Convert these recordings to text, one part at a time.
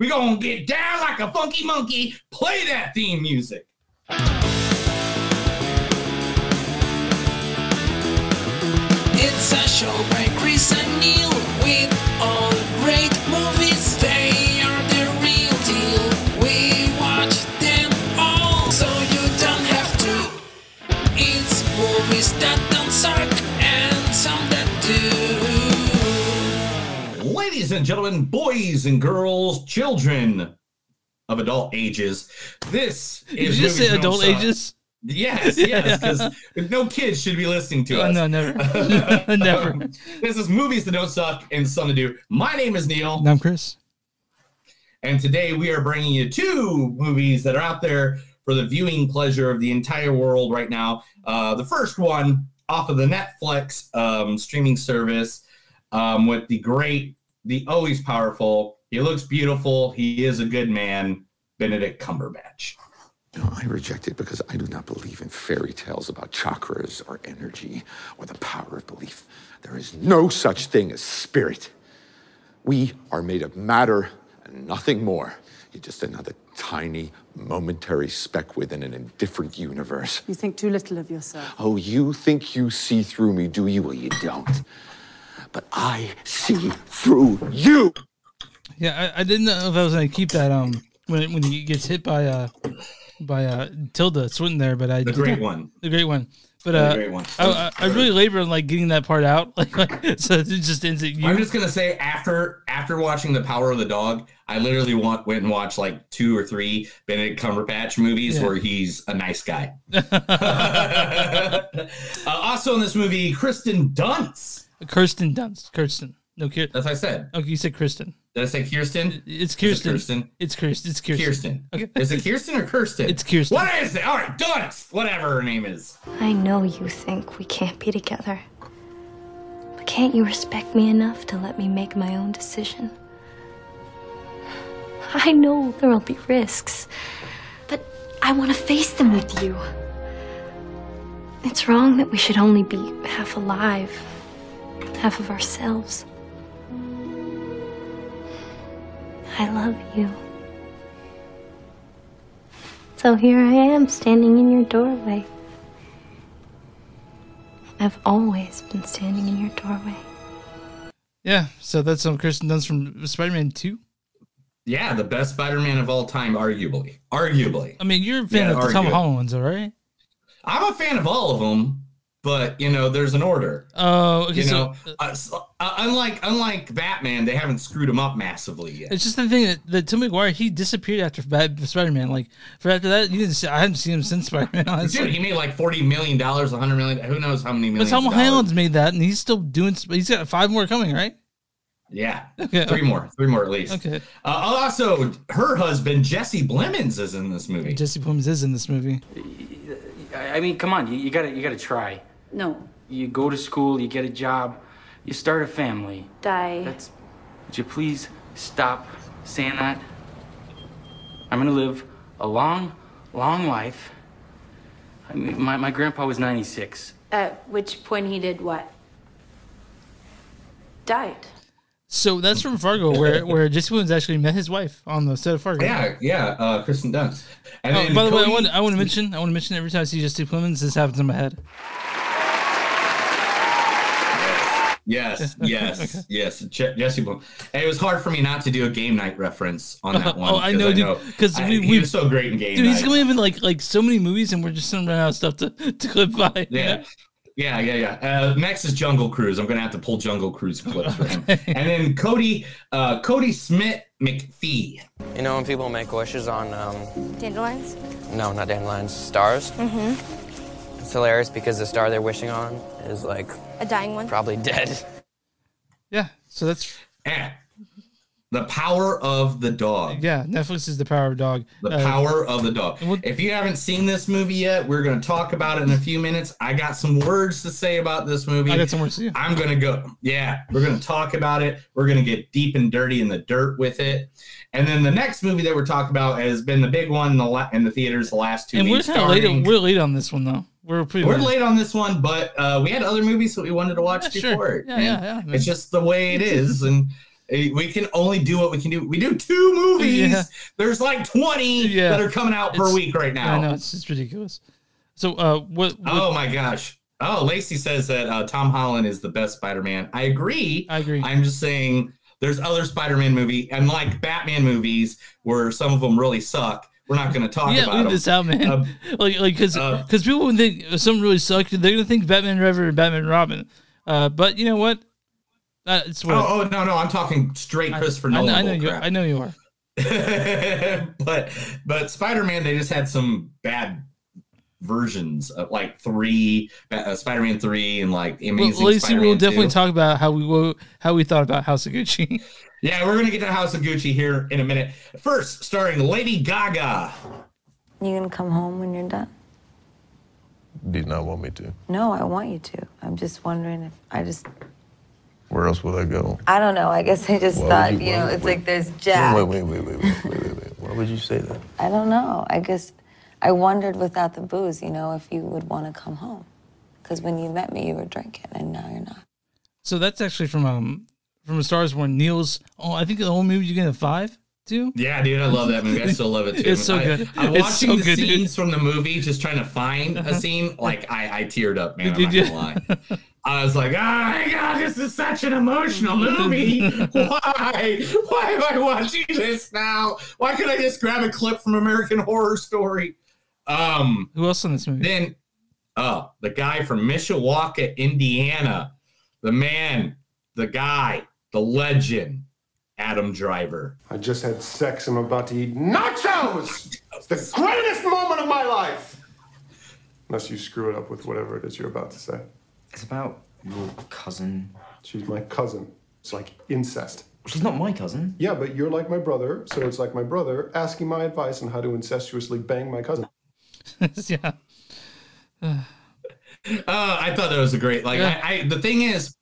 We're going to get down like a funky monkey. Play that theme music. It's a show by Chris and Neil with all great movies. They are the real deal. We watch them all, so you don't have to. It's movies that don't suck and some that do. Ladies and gentlemen, boys and girls, children of adult ages, this is... Did you just say adult ages? Yes, because no kids should be listening to us. No, never. Never. This is Movies That Don't Suck and Some That Do. My name is Neil. And I'm Chris. And today we are bringing you two movies that are out there for the viewing pleasure of the entire world right now. The first one off of the Netflix streaming service with the great, the always powerful, he looks beautiful, he is a good man, Benedict Cumberbatch. No, I reject it because I do not believe in fairy tales about chakras or energy or the power of belief. There is no such thing as spirit. We are made of matter and nothing more. You're just another tiny, momentary speck within an indifferent universe. You think too little of yourself. Oh, you think you see through me, do you? Well, you don't. But I see through you. Yeah, I didn't know if I was going to keep that when he gets hit by Tilda Swinton there, but the great one. I really labored on getting that part out, so it just ends at you. I'm just gonna say after watching The Power of the Dog, I literally went and watched 2 or 3 Benedict Cumberbatch movies where he's a nice guy. Also in this movie, Kirsten Dunst. No, that's what I said. Okay, you said Kristen. Did I say Kirsten? It's Kirsten. It's Kirsten. Okay. Is it Kirsten or Kirsten? It's Kirsten. What is it? All right, Dunst, whatever her name is. I know you think we can't be together, but can't you respect me enough to let me make my own decision? I know there will be risks, but I want to face them with you. It's wrong that we should only be half alive, half of ourselves. I love you. So here I am, standing in your doorway. I've always been standing in your doorway. Yeah, so that's some Kirsten Dunst from Spider-Man 2. Yeah, the best Spider-Man of all time, arguably. I mean, you're a fan of the Tom Holland ones, all right? I'm a fan of all of them. But, there's an order. Oh, okay. Unlike Batman, they haven't screwed him up massively yet. It's just the thing that Tom McGuire, he disappeared after Spider-Man. After that, I haven't seen him since Spider-Man, honestly. Dude, he made $40 million, $100 million, who knows how many millions. But Tom Holland's made that, and he's still doing, he's got 5 more coming, right? Yeah, okay. Three more at least. Okay. Also, her husband, Jesse Plemons, is in this movie. I mean, come on, you gotta try. No. You go to school, you get a job, you start a family. Die. Would you please stop saying that? I'm gonna live a long, long life. I mean, my grandpa was 96. At which point he did what? Died. So that's from Fargo, where Jesse Plemons actually met his wife on the set of Fargo. Yeah, Kirsten Dunst. And by the way, I want to mention every time I see Jesse Plemons, this happens in my head. Yes. Jesse Plemons. And it was hard for me not to do a Game Night reference on that one. Oh, I know, dude. Because he was so great in Game Night. Dude, he's coming in like so many movies, and we're just running out of stuff to clip by. Yeah. Yeah. Next is Jungle Cruise. I'm going to have to pull Jungle Cruise clips for him. And then Kodi Smit-McPhee. You know when people make wishes on... dandelions? No, not dandelions. Stars? Mm-hmm. It's hilarious because the star they're wishing on is a dying one? Probably dead. Yeah, so that's... Yeah. The Power of the Dog. Yeah, Netflix is The Power of the Dog. The Power of the Dog. If you haven't seen this movie yet, we're going to talk about it in a few minutes. I got some words to say about this movie. I got some words to say. I'm going to go. Yeah, we're going to talk about it. We're going to get deep and dirty in the dirt with it. And then the next movie that we're talking about has been the big one in the theaters the last 2 weeks. And we're late on this one, though. We're late on this one, but we had other movies that we wanted to watch before it. Yeah, it's just the way it is, and... We can only do what we can do. We do two movies. Yeah. There's like 20 that are coming out per week right now. I know, it's just ridiculous. So oh my gosh. Oh, Lacey says that Tom Holland is the best Spider-Man. I agree. I'm just saying there's other Spider-Man movie, and like Batman movies where some of them really suck. We're not going to talk about them. Yeah, leave this out, man. Because people, when they some really suck, they're going to think Batman Forever and Batman and Robin. But you know what? No! I'm talking straight Christopher Nolan. I know you are. But Spider-Man, they just had some bad versions of like Spider-Man 3 and like Amazing Spider-Man 2. We'll definitely talk about how we thought about House of Gucci. Yeah, we're gonna get to House of Gucci here in a minute. First, starring Lady Gaga. You gonna come home when you're done? Do you not want me to? No, I want you to. I'm just wondering if I just. Where else would I go? I don't know. I guess I just thought, you know, it's like there's Jack. Wait. Why would you say that? I don't know. I guess I wondered without the booze, you know, if you would want to come home. Because when you met me, you were drinking, and now you're not. So that's actually from A Star Is Born. Neil's, I think the whole movie you get a 5 too? Yeah, dude, I love that movie. I still love it too. It's so good. I'm watching the scenes from the movie, just trying to find a scene. Like, I teared up, man. I'm not gonna lie. I was like, oh my God, this is such an emotional movie. Why? Why am I watching this now? Why couldn't I just grab a clip from American Horror Story? Who else in this movie? Then, the guy from Mishawaka, Indiana. The man, the guy, the legend, Adam Driver. I just had sex. I'm about to eat nachos. It's the greatest moment of my life. Unless you screw it up with whatever it is you're about to say. It's about your cousin. She's my cousin. It's like incest. She's not my cousin. Yeah, but you're like my brother, so it's like my brother asking my advice on how to incestuously bang my cousin. Yeah. I thought that was a great. The thing is,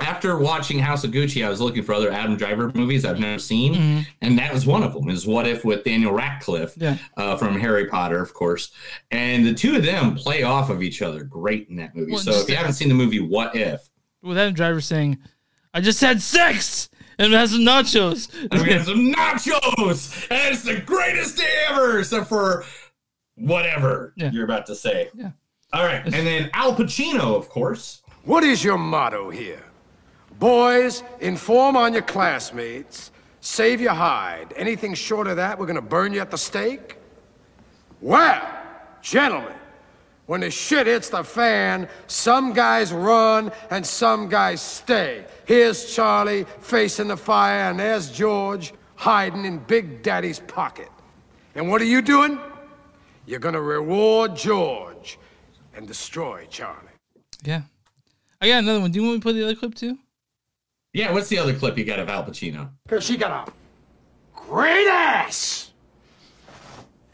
after watching House of Gucci, I was looking for other Adam Driver movies I've never seen, and that was one of them. Is What If with Daniel Radcliffe from Harry Potter, of course. And the two of them play off of each other great in that movie. So if you haven't seen the movie What If, with Adam Driver saying, "I just had sex and had some nachos, and we had some nachos, and it's the greatest day ever," except for whatever you're about to say. Yeah. All right, and then Al Pacino, of course. What is your motto here? Boys, inform on your classmates, save your hide. Anything short of that, we're gonna burn you at the stake? Well, gentlemen, when the shit hits the fan, some guys run and some guys stay. Here's Charlie facing the fire, and there's George hiding in Big Daddy's pocket. And what are you doing? You're gonna reward George and destroy Charlie. Yeah. I got another one. Do you want me to play the other clip too? Yeah, what's the other clip you got of Al Pacino? Here, she got a great ass.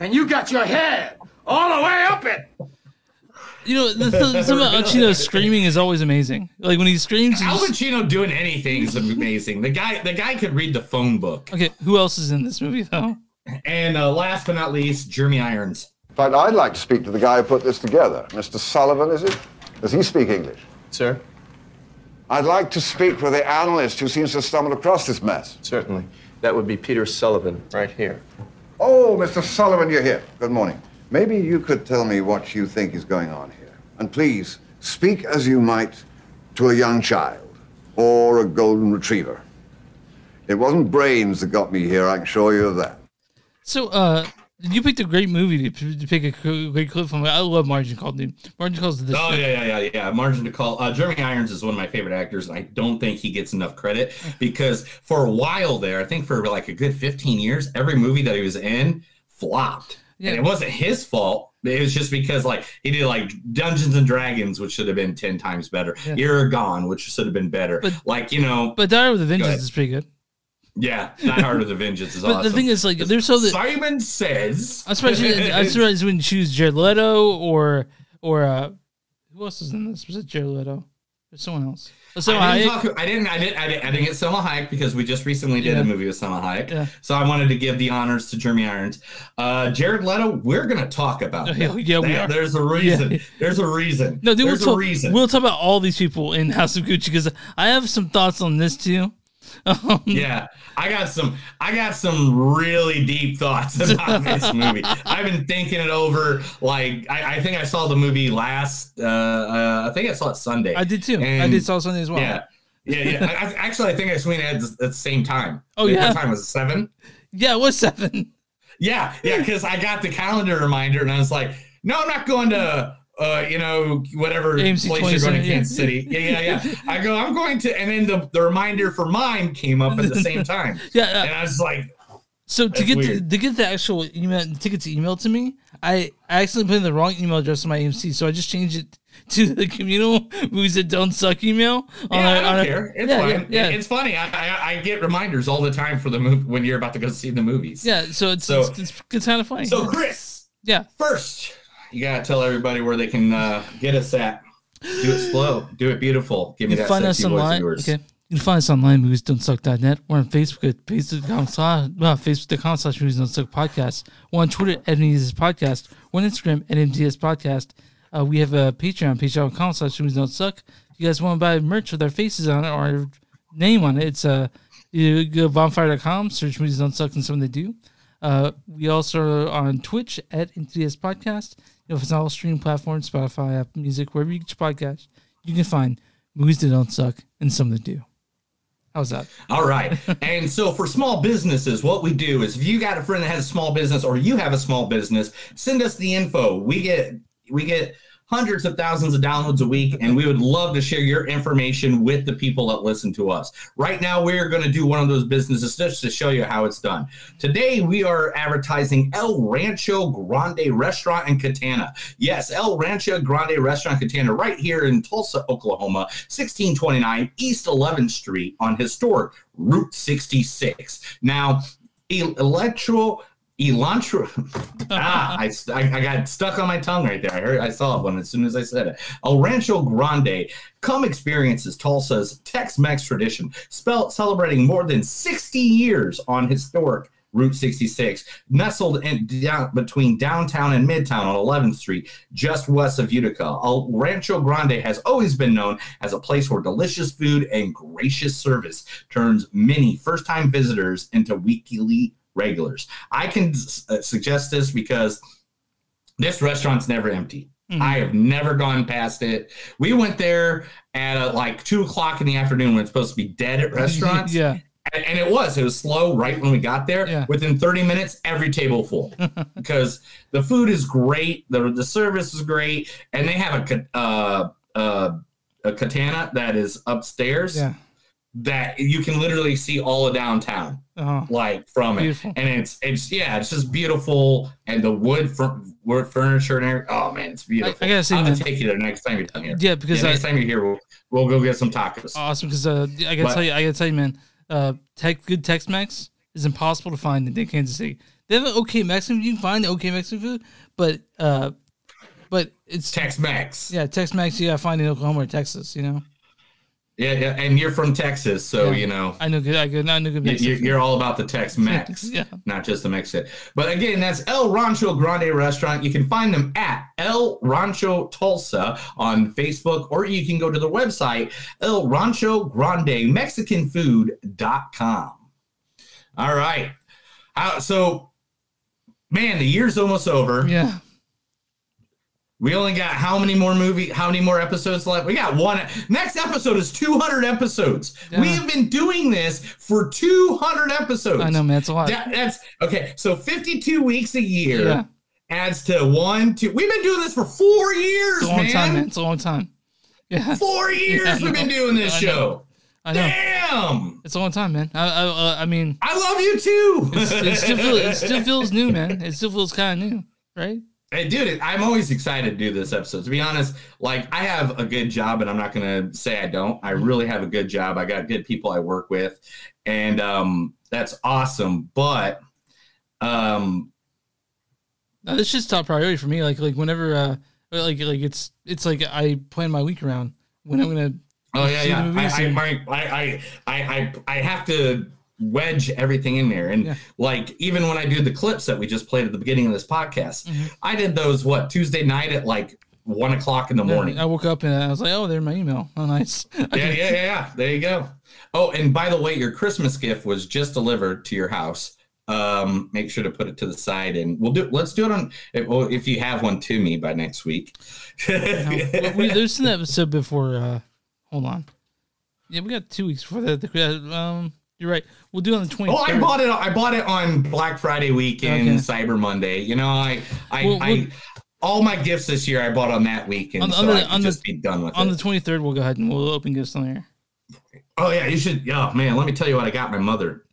And you got your head all the way up it. You know, some of Al Pacino's screaming is always amazing. Like when he screams. Al Pacino doing anything is amazing. The guy could read the phone book. Okay, who else is in this movie, though? And last but not least, Jeremy Irons. But I'd like to speak to the guy who put this together. Mr. Sullivan, is it? Does he speak English? Sir? I'd like to speak with the analyst who seems to stumble across this mess. Certainly. That would be Peter Sullivan right here. Oh, Mr. Sullivan, you're here. Good morning. Maybe you could tell me what you think is going on here. And please, speak as you might to a young child or a golden retriever. It wasn't brains that got me here, I can assure you of that. So, you picked a great movie to pick a great clip from. I love Margin Call, dude. Margin Call's the yeah. Margin Call. Jeremy Irons is one of my favorite actors, and I don't think he gets enough credit because for a while there, I think for like a good 15 years, every movie that he was in flopped. Yeah. And it wasn't his fault. It was just because like he did like Dungeons and Dragons, which should have been 10 times better. Yeah. You're Gone, which should have been better. But, like, you know. But Die Hard with a Vengeance is pretty good. Yeah, Die Hard with a Vengeance is awesome. But the thing is, like, there's so that Simon says. I'm surprised you wouldn't choose Jared Leto or who else is in this? Was it Jared Leto? Or someone else? I didn't get Selma Hayek because we just recently did a movie with Selma Hayek. Yeah. So I wanted to give the honors to Jeremy Irons. Jared Leto, we're gonna talk about that. Yeah, we are. There's a reason. Yeah. There's a reason. No, dude, there's a reason. We'll talk about all these people in House of Gucci because I have some thoughts on this too. Yeah, I got some really deep thoughts about this movie. I've been thinking it over. Like, I think I saw the movie last. I think I saw it Sunday. I did too. And I did saw Sunday as well. Yeah. Actually, I think I seen it at the same time. Oh yeah, what time was it? 7. Yeah, it was 7. Yeah, because I got the calendar reminder and I was like, no, I'm not going to. Whatever AMC place you're going to Kansas City. Yeah. I go, I'm going to, and then the reminder for mine came up at the same time. Yeah. And I was like, so to get the actual email tickets emailed to me, I accidentally put in the wrong email address on my AMC, so I just changed it to the communal movies that don't suck email. I don't care. It's fine. Yeah. It's funny. I get reminders all the time for the movie when you're about to go see the movies. Yeah. So it's kind of funny. So Chris. Yeah. First. You got to tell everybody where they can get us at. Do it slow. Do it beautiful. Give me that sexy voice of yours. Okay. You can find us online, moviesdon'tsuck.net. We're on Facebook at facebook.com/moviesdon'tsuckpodcast. We're on Twitter at MDSpodcast. We're on Instagram at MDSpodcast. We have a Patreon, patreon.com/moviesdon'tsuck. If you guys want to buy merch with our faces on it or our name on it, it's you go to bonfire.com, search Movies Don't Suck, and something they do. We also are on Twitch at MDS Podcast. If it's not all streaming platforms, Spotify, Apple Music, wherever you get your podcast, you can find movies that don't suck and some that do. How's that? All right. And so for small businesses, what we do is if you got a friend that has a small business or you have a small business, send us the info. We get hundreds of thousands of downloads a week, and we would love to share your information with the people that listen to us. Right now, we're going to do one of those businesses just to show you how it's done. Today, we are advertising El Rancho Grande Restaurant in Catana. Yes, El Rancho Grande Restaurant in Catana, right here in Tulsa, Oklahoma, 1629 East 11th Street on historic Route 66. Now, I got stuck on my tongue right there. I saw it one as soon as I said it. El Rancho Grande. Come experience Tulsa's Tex-Mex tradition, celebrating more than 60 years on historic Route 66, nestled between downtown and midtown on 11th Street, just west of Utica. El Rancho Grande has always been known as a place where delicious food and gracious service turns many first-time visitors into weekly regulars. I can suggest this because this restaurant's never empty. Mm-hmm. I have never gone past it. We went there at 2:00 in the afternoon when it's supposed to be dead at restaurants. Yeah. And it was slow right when we got there. Yeah. Within 30 minutes, every table full because the food is great. The service is great. And they have a Catana that is upstairs. Yeah. That you can literally see all of downtown, from beautiful. It, and it's just beautiful, and the wood furniture and everything. Oh man, it's beautiful. I gotta say, I'm gonna take you there next time you're here. Yeah, because next time you're here, we'll go get some tacos. Awesome, because I gotta tell you, man, good Tex-Mex is impossible to find in Kansas City. They have an okay Mexican. You can find okay Mexican food, but it's Tex-Mex. Yeah, Tex-Mex. You gotta find in Oklahoma or Texas. Yeah, and you're from Texas, so I know good. You're all about the Tex-Mex, not just the Mexican. But again, that's El Rancho Grande Restaurant. You can find them at El Rancho Tulsa on Facebook, or you can go to the website El Rancho Grande MexicanFood.com. All right, so man, the year's almost over. Yeah. We only got how many more episodes left? We got one. Next episode is 200 episodes. Yeah. We have been doing this for 200 episodes. I know, man. It's a lot. That's okay. So 52 weeks a year adds to 1, 2. We've been doing this for 4 years, it's a long time, man. It's a long time. Yeah. 4 years we've been doing this show. I know. Damn. It's a long time, man. I mean. I love you too. It still feels new, man. It still feels kind of new, right? Hey, dude, I'm always excited to do this episode. To be honest, I have a good job, and I'm not going to say I don't. I really have a good job. I got good people I work with, and that's awesome. But no, this shit's top priority for me. Whenever, it's like I plan my week around when I'm going to. Oh yeah. I have to wedge everything in there, and even when I do the clips that we just played at the beginning of this podcast, I did those Tuesday night at 1 o'clock in the morning. I woke up and I was like, oh, there's my email. Oh, nice. Yeah. There you go. Oh, and by the way, your Christmas gift was just delivered to your house. Make sure to put it to the side, and let's do it on, if you have one to me by next week. There's an episode before, hold on. Yeah, we got 2 weeks before that. You're right. We'll do it on the 23rd. Oh, I bought it on Black Friday weekend, okay. Cyber Monday. You know, all my gifts this year I bought on that weekend, so I can just be done with it. On the 23rd, we'll go ahead and we'll open gifts on here. Oh, yeah, you should. Oh, man, let me tell you what I got my mother.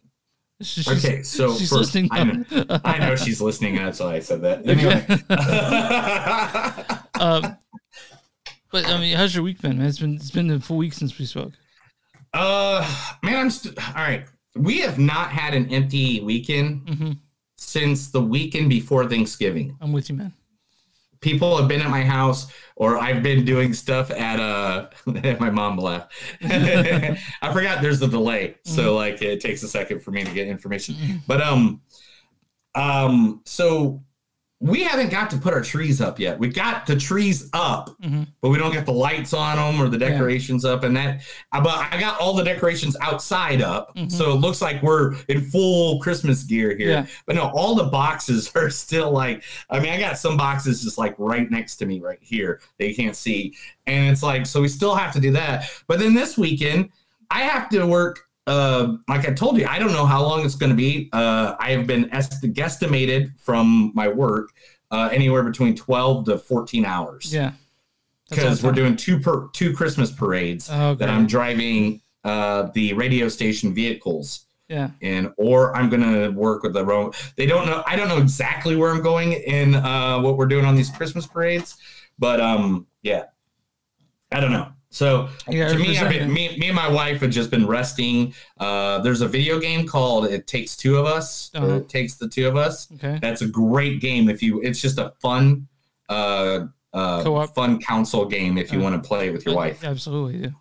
She's listening. I know she's listening. That's why I said that. Anyway. But, I mean, how's your week been, man? It's been a full week since we spoke. Man, all right. We have not had an empty weekend since the weekend before Thanksgiving. I'm with you, man. People have been at my house, or I've been doing stuff at my mom left. I forgot there's a delay, so like it takes a second for me to get information. But so we haven't got to put our trees up yet. We got the trees up, but we don't get the lights on them or the decorations up. And that, but I got all the decorations outside up, so it looks like we're in full Christmas gear here. Yeah. But no, all the boxes are still like. I mean, I got some boxes just like right next to me, right here that you can't see, and it's like so we still have to do that. But then this weekend, I have to work. Like I told you, I don't know how long it's going to be. I have been guesstimated from my work anywhere between 12 to 14 hours. Yeah, because we're doing two Christmas parades that I'm driving the radio station vehicles. Yeah, or I'm gonna work with the road. They don't know. I don't know exactly where I'm going in what we're doing on these Christmas parades, but yeah, I don't know. So to me, me and my wife have just been resting. There's a video game called It Takes Two of Us. Or It Takes the Two of Us. Okay. That's a great game. It's just a fun, fun console game if you want to play with your wife. Absolutely,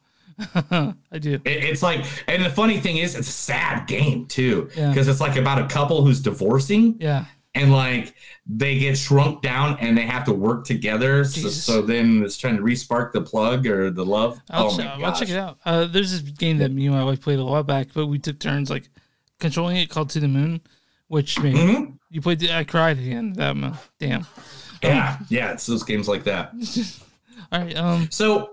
yeah. I do. It's like, and the funny thing is, it's a sad game too, because it's like about a couple who's divorcing. Yeah. And like they get shrunk down and they have to work together. So then it's trying to respark the plug or the love. I'll check it out. There's this game that me and my wife played a while back, but we took turns like controlling it called To the Moon, which made you played. I cried again. That damn. Yeah. It's those games like that. All right. So,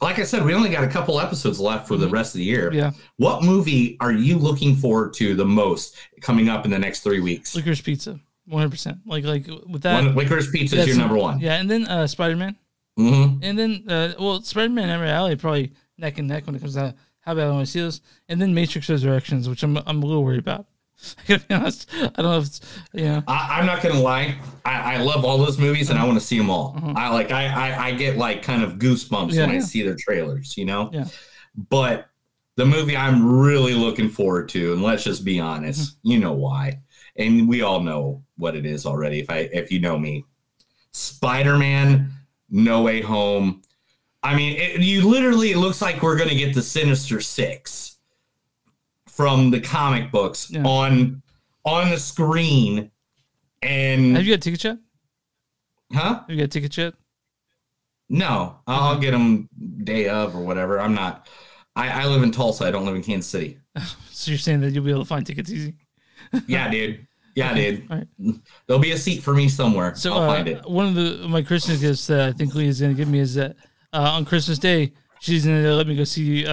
like I said, we only got a couple episodes left for the rest of the year. Yeah. What movie are you looking forward to the most coming up in the next 3 weeks? Licorice Pizza. 100%. Like with that. Licorice Pizza is your number one. Yeah, and then Spider-Man. Mm-hmm. And then, Spider-Man and Alley probably neck and neck when it comes out. How about I want to see those? And then Matrix Resurrections, which I'm a little worried about. I gotta be honest. I don't know if it's, you know. I'm not gonna lie. I love all those movies and I want to see them all. I get like kind of goosebumps when I see their trailers, you know. Yeah. But the movie I'm really looking forward to, and let's just be honest, you know why. And we all know what it is already. If you know me, Spider-Man, No Way Home. I mean, it looks like we're going to get the Sinister Six from the comic books on the screen. And have you got a ticket yet? Huh? Have you got a ticket yet? No, I'll get them day of or whatever. I'm not. I live in Tulsa. I don't live in Kansas City. So you're saying that you'll be able to find tickets easy? Yeah, dude. Yeah, dude. Right. There'll be a seat for me somewhere. So I'll find it. One of my Christmas gifts that I think Leah's going to give me is that on Christmas Day, she's going to let me go see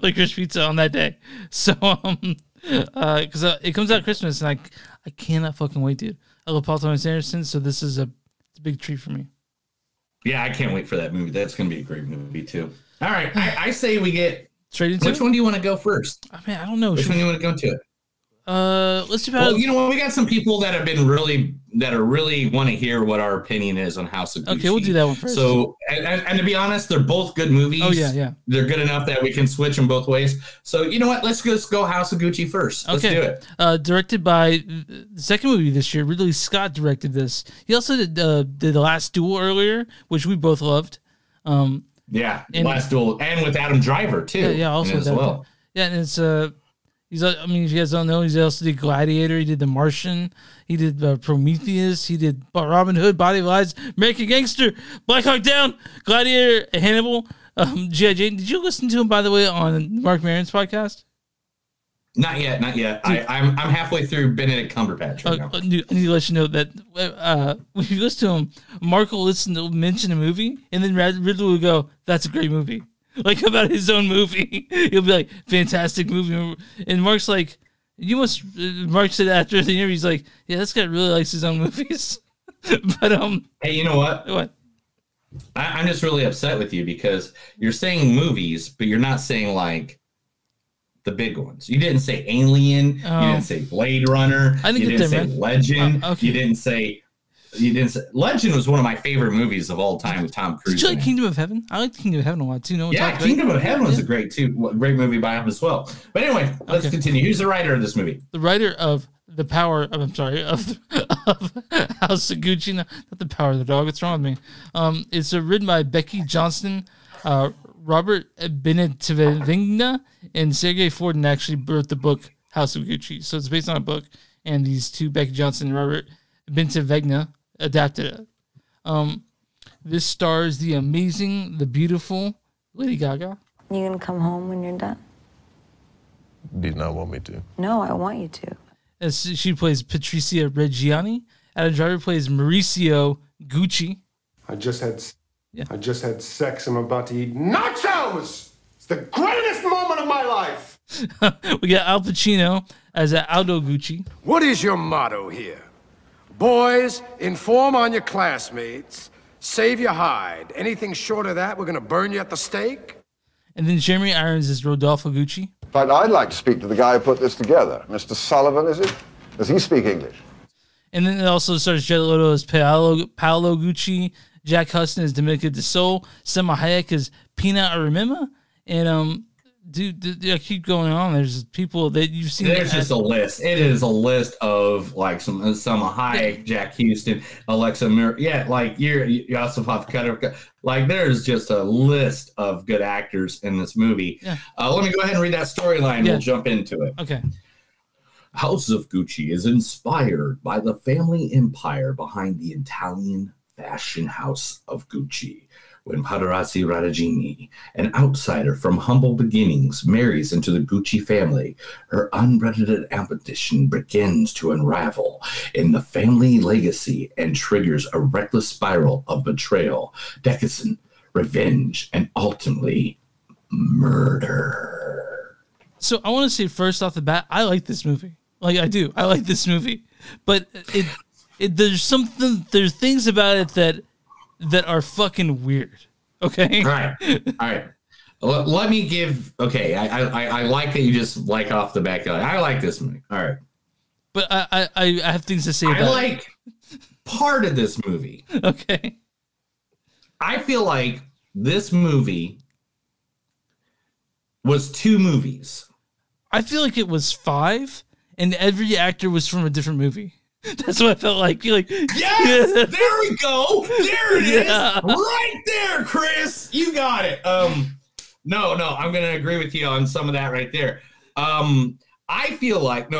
Licorice Pizza on that day. So, because it comes out Christmas, and I cannot fucking wait, dude. I love Paul Thomas Anderson, so this is a big treat for me. Yeah, I can't wait for that movie. That's going to be a great movie, too. All right. I say we get... Straight into Which one do you want to go first? I mean, I don't know. Which one do you want to go to it? Let's do. Well, you know what? We got some people that have been really want to hear what our opinion is on House of Gucci. Okay, we'll do that one first. So, and to be honest, they're both good movies. Oh yeah. They're good enough that we can switch them both ways. So you know what? Let's just go House of Gucci first. Let's do it. Directed by the second movie this year, Ridley Scott directed this. He also did The Last Duel earlier, which we both loved. Last Duel, and with Adam Driver too. Yeah, also as well. Yeah, and it's He's, I mean, if you guys don't know, he also did Gladiator. He did The Martian. He did Prometheus. He did Robin Hood, Body of Lies, American Gangster, Black Hawk Down, Gladiator, Hannibal. G.I. Jane, did you listen to him, by the way, on Mark Maron's podcast? Not yet. I'm halfway through Benedict Cumberbatch right now. I need to let you know that when you listen to him, Mark will mention a movie, and then Ridley will go, "That's a great movie." Like about his own movie. He'll be like, "Fantastic movie." And Mark's like, "You must." Mark said after the interview, he's like, "Yeah, this guy really likes his own movies." But hey, you know what? What? I'm just really upset with you because you're saying movies, but you're not saying like the big ones. You didn't say Alien. You didn't say Blade Runner. Legend. Okay. You didn't say Legend was one of my favorite movies of all time with Tom Cruise. Did you like Kingdom of Heaven? I liked Kingdom of Heven a lot too. Kingdom of Heaven was a great movie by him as well. But anyway, let's continue. Who's the writer of this movie? The writer of The Power of House of Gucci. No, not The Power of the Dog. What's wrong with me? It's written by Becky Johnston, Robert Bentivegna, and Sergei Forden actually wrote the book House of Gucci. So it's based on a book, and these two, Becky Johnston and Robert Bentivegna, adapted it. This stars the amazing, the beautiful Lady Gaga. You gonna come home when you're done? Do you not want me to? No, I want you to. As she plays Patrizia Reggiani. Adam Driver plays Maurizio Gucci. I just had sex. I'm about to eat nachos. It's the greatest moment of my life. We got Al Pacino as Aldo Gucci. What is your motto here? Boys, inform on your classmates. Save your hide. Anything short of that, we're going to burn you at the stake. And then Jeremy Irons is Rodolfo Gucci. But I'd like to speak to the guy who put this together. Mr. Sullivan, is it? Does he speak English? And then it also starts Jared Leto as Paolo Gucci. Jack Huston as Dominica de Sol. Salma Hayek as Pina Arima. And, dude, I keep going on. There's people that you've seen. There's just a list. It is a list of, like, Salma Hayek, Jack Huston, Alexa Mir. Yeah, like, you also have to cut. Like, there's just a list of good actors in this movie. Yeah. Let me go ahead and read that storyline. Yeah. We'll jump into it. Okay. House of Gucci is inspired by the family empire behind the Italian fashion house of Gucci. When Patrizia Reggiani, an outsider from humble beginnings, marries into the Gucci family, her unredited ambition begins to unravel in the family legacy and triggers a reckless spiral of betrayal, decadence, revenge, and ultimately murder. So I want to say first off the bat, I like this movie. Like, I do. I like this movie. But there's things about it that are fucking weird. Okay. All right. Let me give. Okay. I like that you just like off the back. I like this movie. All right. But I have things to say about it. I like part of this movie. Okay. I feel like this movie was two movies. I feel like it was five, and every actor was from a different movie. That's what I felt like. You're like, yes, there we go. There it is. Right there, Chris. You got it. No, I'm going to agree with you on some of that right there. I feel like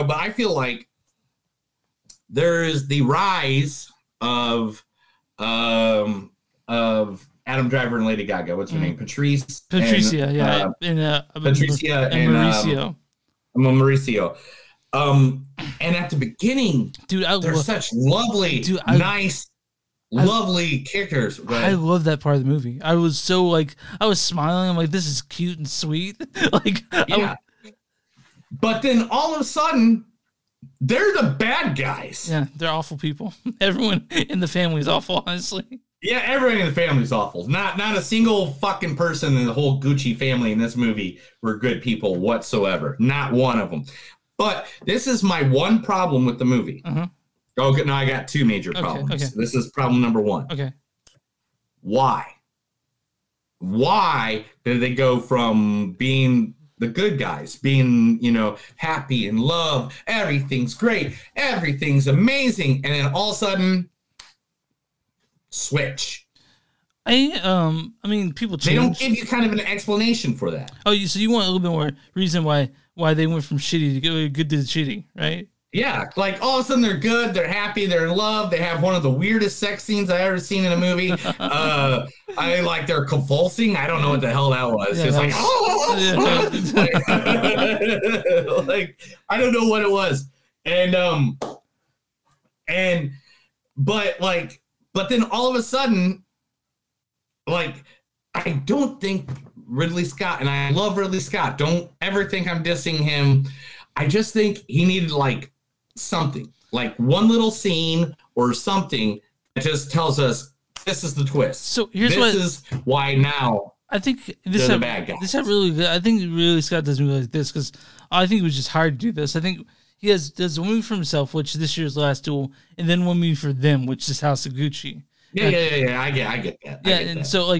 there is the rise of Adam Driver and Lady Gaga. What's her name? Patrizia and Maurizio. Maurizio. And at the beginning, dude, they're such lovely, lovely characters. Right? I love that part of the movie. I was so like, I was smiling. I'm like, this is cute and sweet. Like, yeah. But then all of a sudden, they're the bad guys. Yeah, they're awful people. Everyone in the family is awful, honestly. Yeah, everyone in the family is awful. Not a single fucking person in the whole Gucci family in this movie were good people whatsoever. Not one of them. But this is my one problem with the movie. Uh-huh. Okay, now I got two major problems. Okay. This is problem number one. Okay. Why? Why did they go from being the good guys, being, happy and love, everything's great, everything's amazing, and then all of a sudden, switch? I mean, people change. They don't give you kind of an explanation for that. Oh, so you want a little bit more reason why why they went from shitty to good to shitty, right? Yeah, like all of a sudden they're good, they're happy, they're in love, they have one of the weirdest sex scenes I ever seen in a movie. I like they're convulsing. I don't know what the hell that was. Yeah, it's like, oh! Like I don't know what it was. And but then all of a sudden, like I don't think Ridley Scott, and I love Ridley Scott, don't ever think I'm dissing him. I just think he needed like something, like one little scene or something that just tells us this is the twist. So here's this is why now. I think this had bad guy. This had really good. I think really Scott does movies like this because I think it was just hard to do this. I think he does one movie for himself, which this year's Last Duel, and then one movie for them, which is House of Gucci. Yeah. I get that. So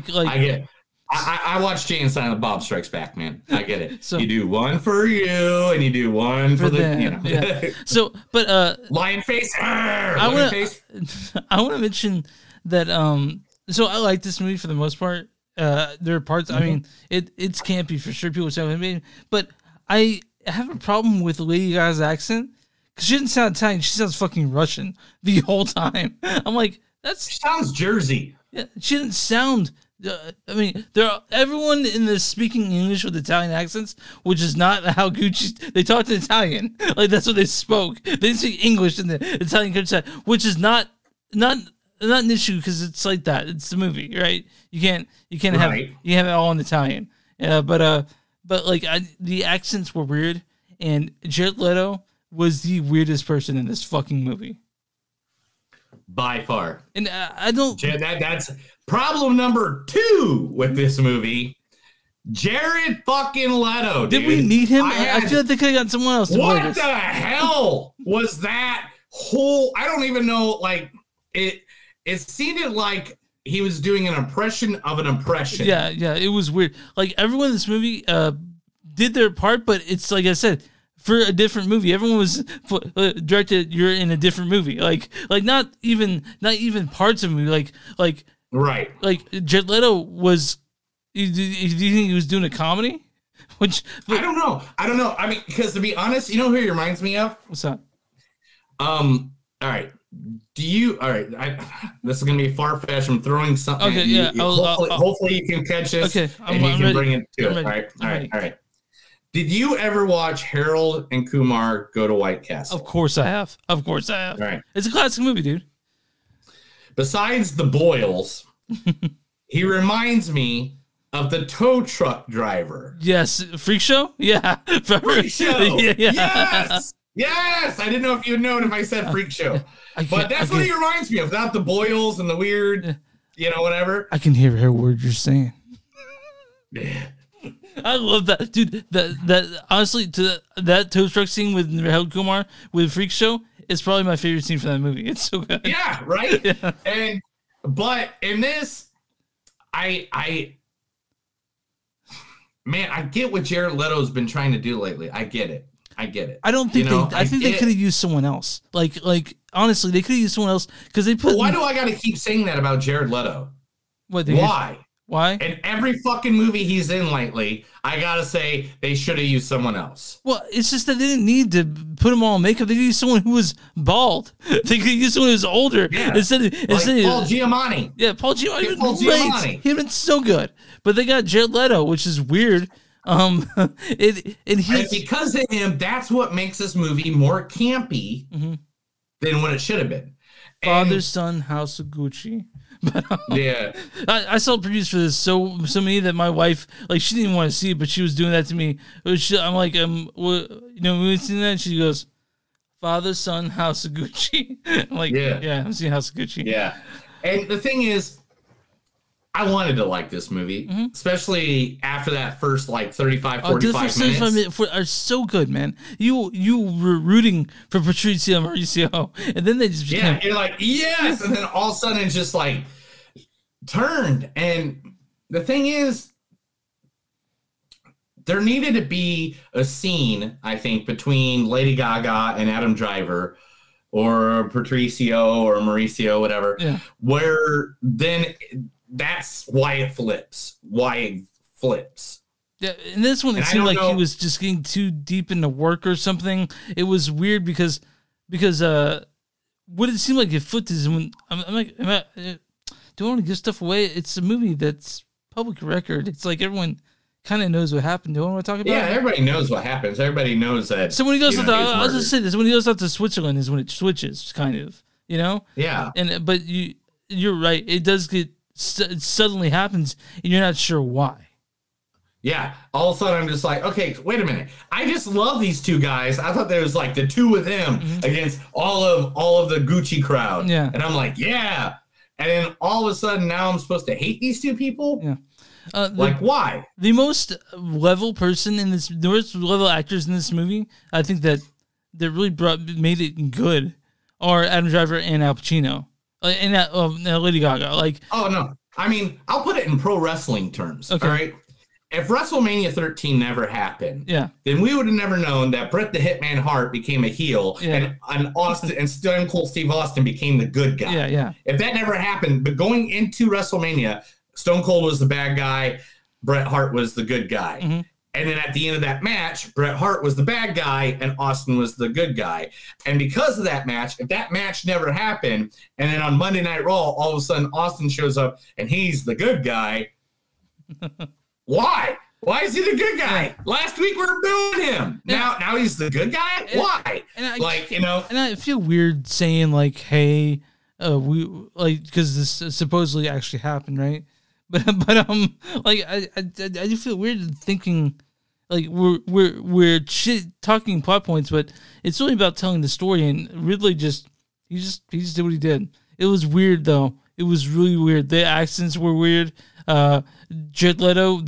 I watched Jay and Silent Bob Strikes Back, man. I get it. So, you do one for you, and you do one for the, you know. Yeah. So, but lion face. I want to mention that. So I like this movie for the most part. There are parts. Mm-hmm. I mean, it's campy for sure. People say, but I have a problem with Lady Gaga's accent because she didn't sound Italian. She sounds fucking Russian the whole time. I'm like, she sounds Jersey. Yeah, she didn't sound. I mean, everyone in this speaking English with Italian accents, which is not how Gucci. They talked in Italian, like that's what they spoke. They didn't speak English in the Italian countryside, which is not an issue because it's like that. It's the movie, right? You can't right. have it all in Italian. The accents were weird, and Jared Leto was the weirdest person in this fucking movie. By far. And I don't... That's problem number 2 with this movie. Jared fucking Leto, dude. Did we need him? I feel like they could have got someone else. What the hell was that whole... I don't even know, like... It seemed like he was doing an impression of an impression. Yeah, it was weird. Like, everyone in this movie did their part, but it's like I said... for a different movie. Everyone was directed, you're in a different movie. Like not even parts of the movie. Like right. Like Jared Leto was, do you think he was doing a comedy? Which I don't know. I mean, because to be honest, you know who he reminds me of? What's that? All right. This is going to be far-fetched. I'm throwing something. Okay, yeah. Hopefully you can catch this. Okay. I'm ready. Bring it to it. All right. Did you ever watch Harold and Kumar Go to White Castle? Of course I have. Right. It's a classic movie, dude. Besides the boils, he reminds me of the tow truck driver. Yes. Freak Show? Yeah. Freak Show. Yeah. Yes. I didn't know if you'd known if I said Freak Show. But that's what he reminds me of. Not the boils and the weird, you know, whatever. I can hear every word you're saying. Yeah. I love that, dude. That honestly, that tow truck scene with Harold Kumar with Freak Show is probably my favorite scene from that movie. It's so good. Yeah, right. Yeah. But in this, I get what Jared Leto's been trying to do lately. I get it. I don't think I think they could have used someone else. Like honestly, they could have used someone else because they put. But why do I got to keep saying that about Jared Leto? Why? Why? In every fucking movie he's in lately, I gotta say they should have used someone else. Well, it's just that they didn't need to put him all in makeup. They could use someone who was bald. They could use someone who was older. Yeah. Instead of Paul Giamatti. Yeah, Paul Giamatti. He was so good. But they got Jared Leto, which is weird. Because of him, that's what makes this movie more campy than what it should have been. Father, Son, House of Gucci. But, yeah, I saw previews for this so many that my wife, like, she didn't want to see it, but she was doing that to me. I'm like, you know, we seen that. And she goes, Father, Son, House of Gucci. I'm like, yeah, I'm seeing House of Gucci. Yeah, and the thing is, I wanted to like this movie, especially after that first like 45 minutes are so good, man. You were rooting for Patrizia Maurizio, and then they just became... you're like, yes, and then all of a sudden it just like turned. And the thing is, there needed to be a scene, I think, between Lady Gaga and Adam Driver, or Patrizio or Maurizio, whatever, where then. That's why it flips. Yeah, in this one, it seemed like he was just getting too deep into work or something. It was weird because what did it seem like it flipped is when I'm like, do I want to give stuff away? It's a movie that's public record. It's like everyone kind of knows what happened. Do I want to talk about it? Yeah, everybody knows what happens. Everybody knows that. So when he goes to I was just saying this, when he goes out to Switzerland is when it switches, kind of, you know? Yeah. And but you're right. It does get, it suddenly happens and you're not sure why. Yeah, all of a sudden I'm just like, okay, wait a minute. I just love these two guys. I thought there was like the two of them against all of the Gucci crowd. Yeah. And I'm like, yeah. And then all of a sudden now I'm supposed to hate these two people? Yeah. Why? The most level person in this, the most level actors in this movie, I think that really made it good are Adam Driver and Al Pacino. And Lady Gaga. Like, oh, no. I mean, I'll put it in pro wrestling terms, okay. All right? If WrestleMania 13 never happened, then we would have never known that Bret the Hitman Hart became a heel and Austin and Stone Cold Steve Austin became the good guy. Yeah. If that never happened, but going into WrestleMania, Stone Cold was the bad guy, Bret Hart was the good guy. Mm-hmm. And then at the end of that match, Bret Hart was the bad guy and Austin was the good guy. And because of that match, if that match never happened, and then on Monday Night Raw, all of a sudden Austin shows up and he's the good guy. Why? Why is he the good guy? Last week we were booing him. Now he's the good guy? Why? And I feel weird saying like, hey, we like because this supposedly actually happened, right? But I do feel weird thinking like we're talking plot points, but it's really about telling the story. And Ridley just did what he did. It was weird though. It was really weird. The accents were weird. Jared Leto,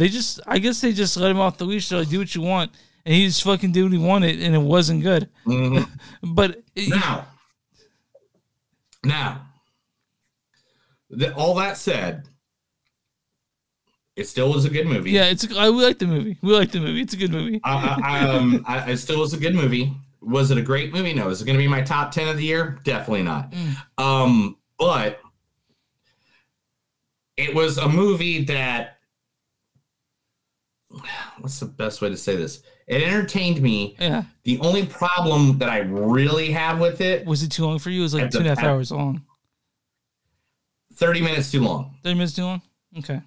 I guess they just let him off the leash. They're like, do what you want, and he just fucking did what he wanted, and it wasn't good. Mm-hmm. But all that said, it still was a good movie. Yeah, we like the movie. It's a good movie. It still was a good movie. Was it a great movie? No. Is it going to be my top 10 of the year? Definitely not. But it was a movie that, what's the best way to say this? It entertained me. Yeah. The only problem that I really have with it. Was it too long for you? It was like 2.5 hours long. 30 minutes too long. 30 minutes too long? Okay.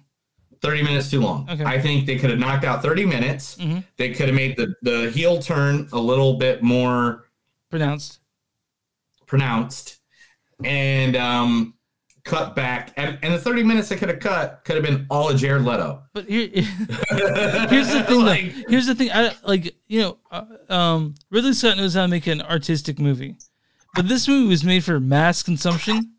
30 minutes too long. Okay. I think they could have knocked out 30 minutes. Mm-hmm. They could have made the heel turn a little bit more. Pronounced. And, cut back, and the 30 minutes they could have cut could have been all of Jared Leto. But here's the thing. Here's the thing. Ridley Scott knows how to make an artistic movie, but this movie was made for mass consumption,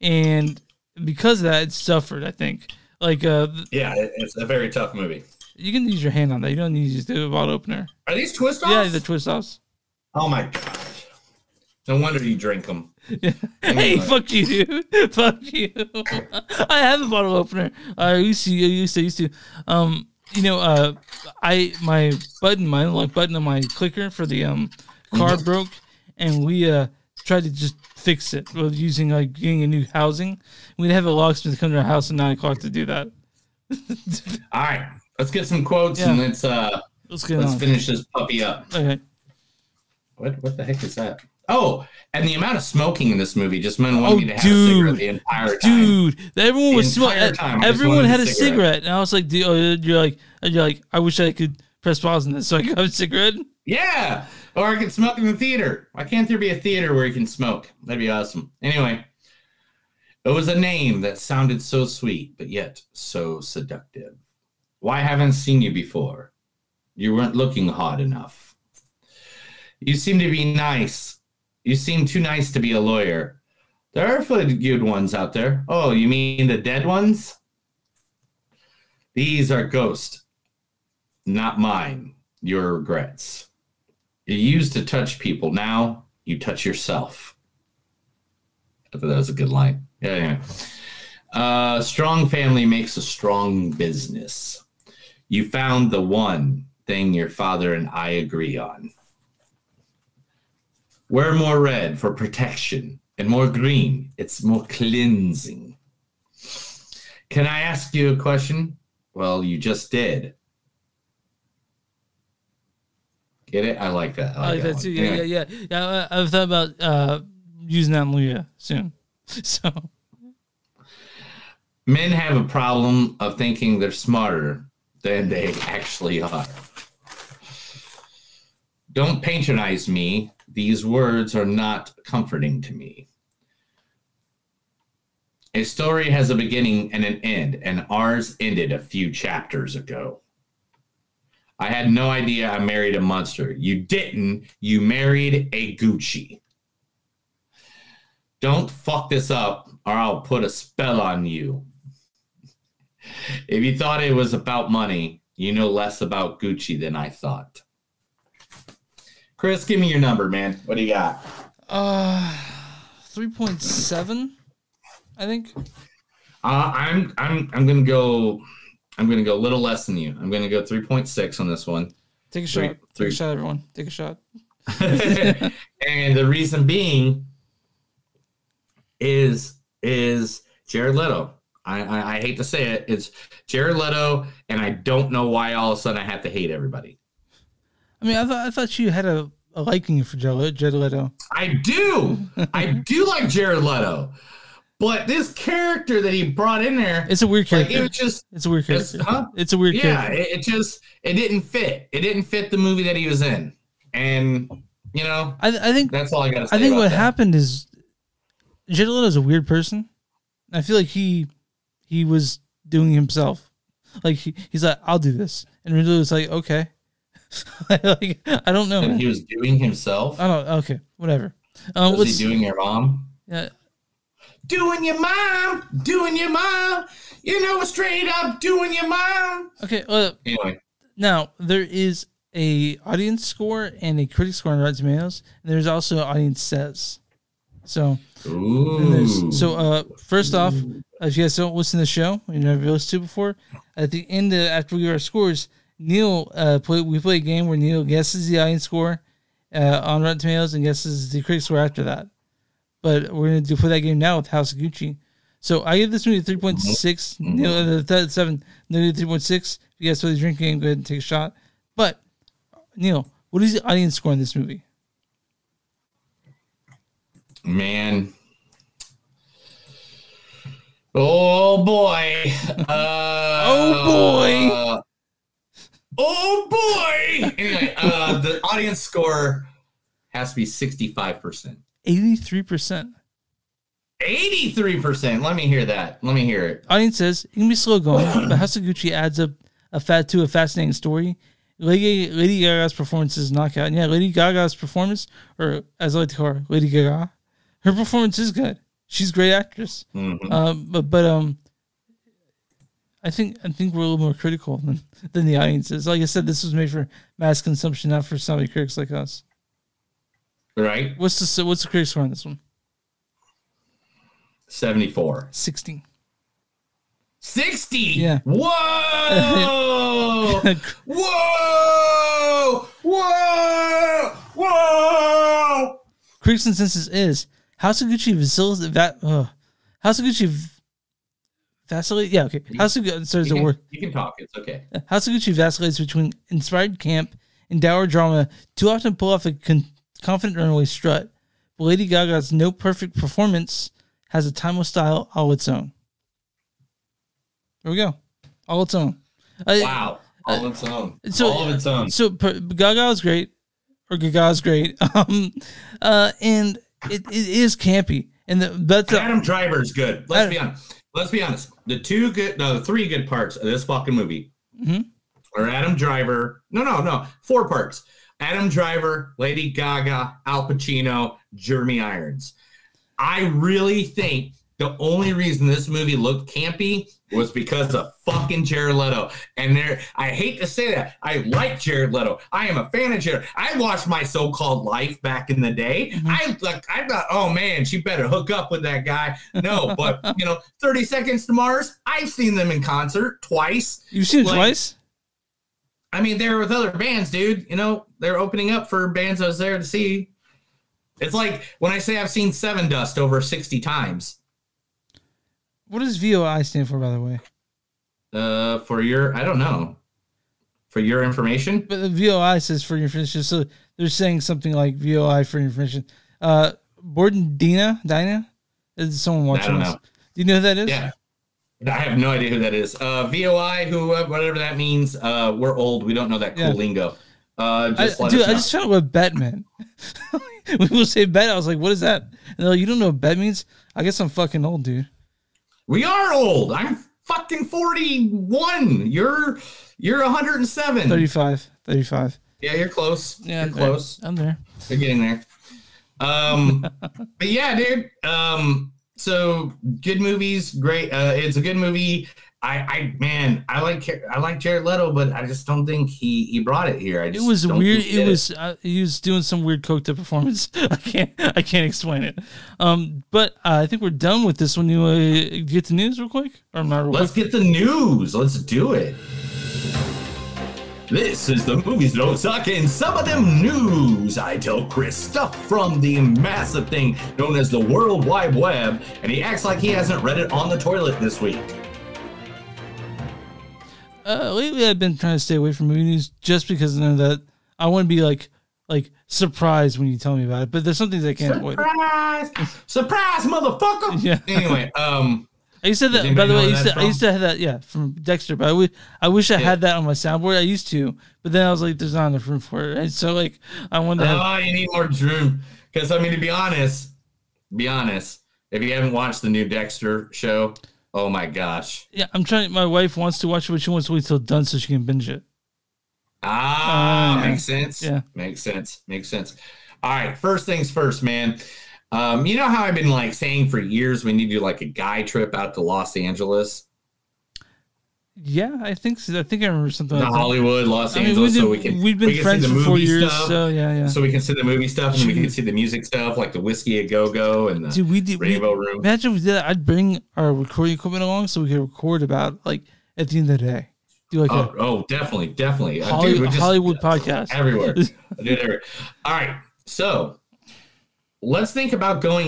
and because of that, it suffered. I think. It's a very tough movie. You can use your hand on that. You don't need to just do a bottle opener. Are these twist offs? Yeah, the twist offs. Oh my god. No wonder you drink them. Yeah. Hey, fuck you, dude. Fuck you. I have a bottle opener. I used to. My unlock button on my clicker for the car broke, and we tried to just fix it with using getting a new housing. We'd have a locksmith come to our house at 9:00 to do that. All right, let's get some quotes and let's finish this puppy up. Okay. What the heck is that? Oh, and the amount of smoking in this movie just meant me to have a cigarette the entire time. Dude, everyone was smoking. Everyone had a cigarette, and I was like, "You're like, I wish I could press pause on this so I could have a cigarette." Yeah, or I could smoke in the theater. Why can't there be a theater where you can smoke? That'd be awesome. Anyway, it was a name that sounded so sweet, but yet so seductive. Why haven't seen you before? You weren't looking hot enough. You seem to be nice. You seem too nice to be a lawyer. There are good ones out there. Oh, you mean the dead ones? These are ghosts, not mine, your regrets. You used to touch people. Now you touch yourself. I thought that was a good line. Yeah. Strong family makes a strong business. You found the one thing your father and I agree on. Wear more red for protection and more green. It's more cleansing. Can I ask you a question? Well, you just did. Get it? I like that. I like that too. Yeah, anyway. Yeah. I've thought about using that in Luya soon. So men have a problem of thinking they're smarter than they actually are. Don't patronize me. These words are not comforting to me. A story has a beginning and an end, and ours ended a few chapters ago. I had no idea I married a monster. You didn't. You married a Gucci. Don't fuck this up, or I'll put a spell on you. If you thought it was about money, you know less about Gucci than I thought. Chris, give me your number, man. What do you got? 3.7, I think. I'm gonna go a little less than you. I'm gonna go 3.6 on this one. Take a shot. Take a shot, everyone. Take a shot. And the reason being is Jared Leto. I hate to say it. It's Jared Leto, and I don't know why all of a sudden I have to hate everybody. I mean, I thought you had a liking for Jared Leto. I do. I do like Jared Leto. But this character that he brought in there... It's a weird character. It's a weird character. It's a weird character. Yeah, it didn't fit. It didn't fit the movie that he was in. And, you know, I think that's all I got to say about what happened is Jared Leto's a weird person. I feel like he was doing himself. Like, he's like, I'll do this. And Ridley was like, okay. Like, I don't know. And he was doing himself. I don't. Okay, whatever. Was he doing your mom? Yeah. Doing your mom. You know, straight up doing your mom. Okay. Anyway, now there is a audience score and a critic score on Rotten Tomatoes. And there's also audience says. So. Ooh. So first off, if you guys don't listen to the show, you never listened to before. At the end, after we give our scores. Neil, we play a game where Neil guesses the audience score on Rotten Tomatoes and guesses the critic score after that. But we're going to play that game now with House of Gucci. So I give this movie 3.6. Neil, 7. Neil, 3.6. If you guys play the drinking game, go ahead and take a shot. But, Neil, what is the audience score in this movie? Man. Oh, boy. Oh boy! Anyway, the audience score has to be 65%. 83%. 83%. Let me hear that. Let me hear it. Audience says it can be slow going, but House of Gucci adds up to a fascinating story. Lady Gaga's performance is knockout. And yeah, Lady Gaga's performance, or as I like to call her, Lady Gaga, her performance is good. She's a great actress. Mm-hmm. But I think we're a little more critical than the audience is. Like I said, this was made for mass consumption, not for zombie critics like us. Right. What's the critic score on this one? 74. 60. 60? Yeah. Whoa! Whoa! Whoa! Whoa! Critics' consensus is House of Gucci vacillates that. House of Gucci. Vacillate, yeah, okay. You can talk, it's okay. House of Gucci vacillates between inspired camp and dour drama, too often pull off a confident runaway strut. But Lady Gaga's no perfect performance has a timeless style all its own. There we go. All its own. Wow. All its own. All of its own. So Gaga's great. And it is campy. And that's Adam Driver's good. Let's be honest. The three good parts of this fucking movie are Adam Driver. No. Four parts. Adam Driver, Lady Gaga, Al Pacino, Jeremy Irons. I really think the only reason this movie looked campy was because of fucking Jared Leto. And I hate to say that. I like Jared Leto. I am a fan of Jared. I watched My So-Called Life back in the day. I thought, oh man, she better hook up with that guy. No, but 30 Seconds to Mars, I've seen them in concert twice. You've seen it twice? I mean, they were with other bands, dude. They're opening up for bands I was there to see. It's like when I say I've seen Seven Dust over 60 times. What does VOI stand for, by the way? I don't know. For your information? But the VOI says for your information. So they're saying something like VOI for your information. Borden Dina? Is someone watching this? I don't know. Do you know who that is? Yeah. I have no idea who that is. VOI, whatever that means. We're old. We don't know that cool lingo. I just found out what bet meant. When people say bet, I was like, what is that? And they're like, you don't know what bet means? I guess I'm fucking old, dude. We are old. I'm fucking 41. You're 107. 35. Yeah, you're close. Yeah, you're close. I'm there. You're getting there. But yeah, dude. So good movies, great. It's a good movie. I like Jared Leto, but I just don't think he brought it here. It was weird. He was doing some weird coked up performance. I can't explain it. But I think we're done with this one. You get the news real quick, or not? Let's get the news. Let's do it. This is the Movies Don't Suck and Some of Them News. I tell Chris stuff from the massive thing known as the World Wide Web, and he acts like he hasn't read it on the toilet this week. Lately, I've been trying to stay away from movie news just because I know that I want to be like surprised when you tell me about it. But there's some things I can't avoid. Surprise, motherfucker! Yeah. Anyway, I said that, by the way, I used to have that, yeah, from Dexter, but I wish I had that on my soundboard. I used to, but then I was like, there's not enough room for it. And so, like, I wonder. You need more room. Because, I mean, to be honest, if you haven't watched the new Dexter show, oh my gosh. Yeah, I'm trying. My wife wants to watch it, but she wants to wait till done so she can binge it. Makes sense. Yeah. Makes sense. All right, first things first, man. You know how I've been like saying for years we need to do like a guy trip out to Los Angeles? Yeah, I think so. I think I remember something like that. Hollywood, Los Angeles, so we've been friends for 4 years, stuff, so yeah. So we can see the movie stuff and we can see the music stuff, like the Whiskey A Go Go and the Rainbow Room. Imagine if we did that. I'd bring our recording equipment along so we could record about like at the end of the day. Definitely. Hollywood podcast everywhere. I do it everywhere. All right, so. Let's think about going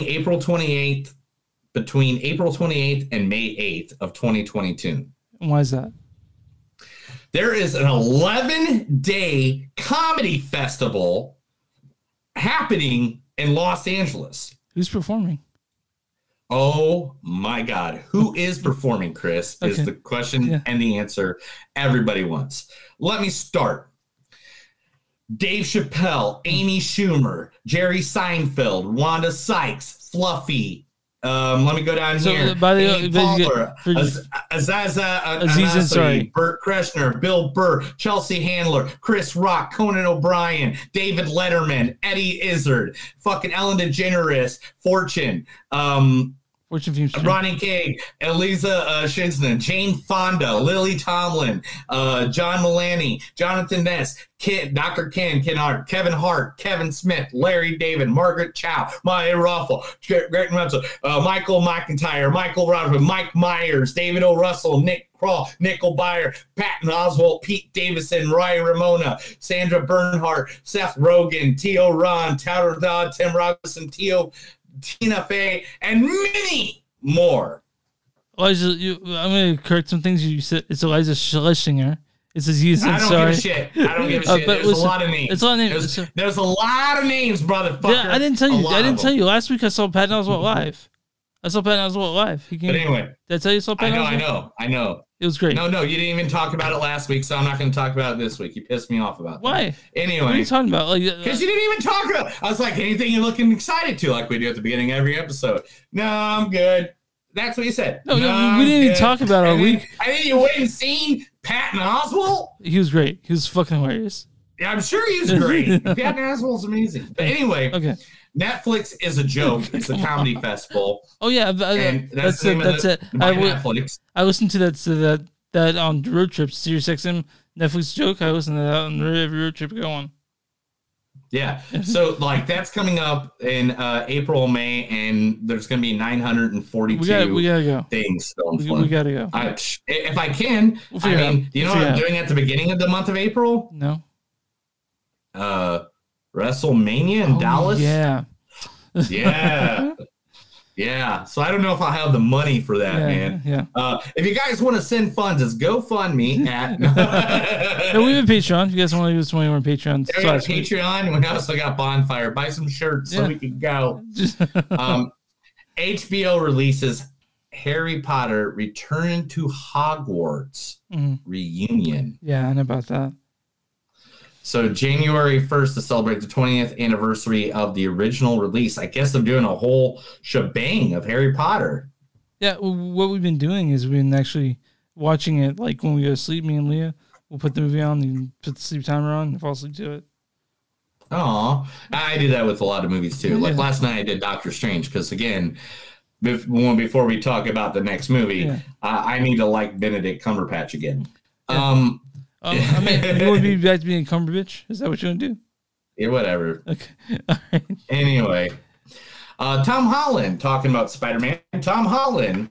between April 28th and May 8th of 2022. Why is that? There is an 11-day comedy festival happening in Los Angeles. Who's performing? Oh, my God. Who is performing, Chris, is the question and the answer everybody wants. Let me start. Dave Chappelle, Amy Schumer, Jerry Seinfeld, Wanda Sykes, Fluffy. Let me go down here. Aziz Ansari, Burt Kreischer, Bill Burr, Chelsea Handler, Chris Rock, Conan O'Brien, David Letterman, Eddie Izzard, fucking Ellen DeGeneres, Fortune, Ronnie King, Eliza Shinsman, Jane Fonda, Lily Tomlin, John Mulaney, Jonathan Ness, Dr. Ken Hart, Kevin Hart, Kevin Smith, Larry David, Margaret Chow, Maya Ruffle, Greg Remsen, Michael McIntyre, Michael Rodman, Mike Myers, David O. Russell, Nick Kroll, Nicole Byer, Patton Oswalt, Pete Davidson, Rai Ramona, Sandra Bernhardt, Seth Rogen, Tio Ron, Tyler Dodd, Tim Robinson, Tina Fey, and many more. Eliza, I'm going to correct some things you said. It's Eliza Schlesinger. It's Aziz Ansari. I don't give a shit. There's a lot of names. There's a lot of names, brotherfucker. Yeah, I didn't tell you. Last week I saw Patton Oswalt live. But anyway. Did I tell you I saw Patton Oswalt? I know. It was great. No, you didn't even talk about it last week, so I'm not going to talk about it this week. You pissed me off about it. Why? Anyway. What are you talking about? Because you didn't even talk about it. I was like, anything you're looking excited to, like we do at the beginning of every episode. No, I'm good. That's what you said. No, we didn't even talk about it all week. I think you went and seen Patton Oswalt. He was great. He was fucking hilarious. Yeah, I'm sure he was great. Patton Oswalt's amazing. But anyway. Okay. Netflix is a joke. It's a comedy festival. Oh yeah, and that's it. Netflix. I listened to that on road trips. Sirius XM Netflix joke. I listened to that on every road trip go on. Yeah, so like that's coming up in April, May, and there's going to be 942 we gotta go. Things. We gotta go. If I can, you know what I'm doing at the beginning of the month of April? No. WrestleMania in Dallas? Yeah. Yeah, so I don't know if I'll have the money for that, man. Yeah. If you guys want to send funds, it's GoFundMe at... No, we have a Patreon. If you guys want to use money, we're on Patreon. Yeah, we got Patreon. We also got Bonfire. Buy some shirts so we can go. HBO releases Harry Potter Return to Hogwarts Reunion. Yeah, I know about that. So January 1st to celebrate the 20th anniversary of the original release. I guess I'm doing a whole shebang of Harry Potter. Yeah, well, what we've been doing is we've been actually watching it like when we go to sleep, me and Leah. We'll put the movie on and put the sleep timer on and fall asleep to it. Aw, I do that with a lot of movies too. Like last night I did Dr. Strange because, again, before we talk about the next movie, I need to like Benedict Cumberbatch again. Yeah. I mean, you want to be back to being Cumberbatch? Is that what you want to do? Yeah, whatever. Okay. All right. Anyway, Tom Holland, talking about Spider-Man. Tom Holland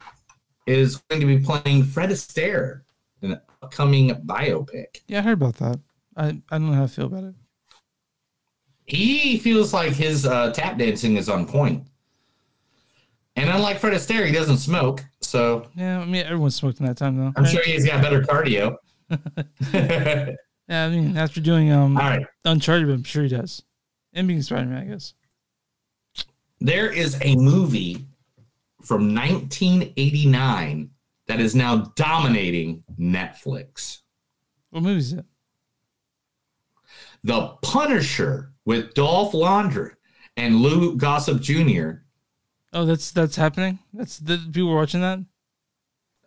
is going to be playing Fred Astaire in an upcoming biopic. Yeah, I heard about that. I don't know how I feel about it. He feels like his tap dancing is on point. And unlike Fred Astaire, he doesn't smoke. So yeah, I mean, everyone smoked in that time, though. I'm sure he's got better cardio. Yeah, I mean, after doing Uncharted, I'm sure he does. And being Spider-Man, I guess. There is a movie from 1989 that is now dominating Netflix. What movie is it? The Punisher with Dolph Lundgren and Lou Gossett Jr. Oh, that's happening? People are watching that?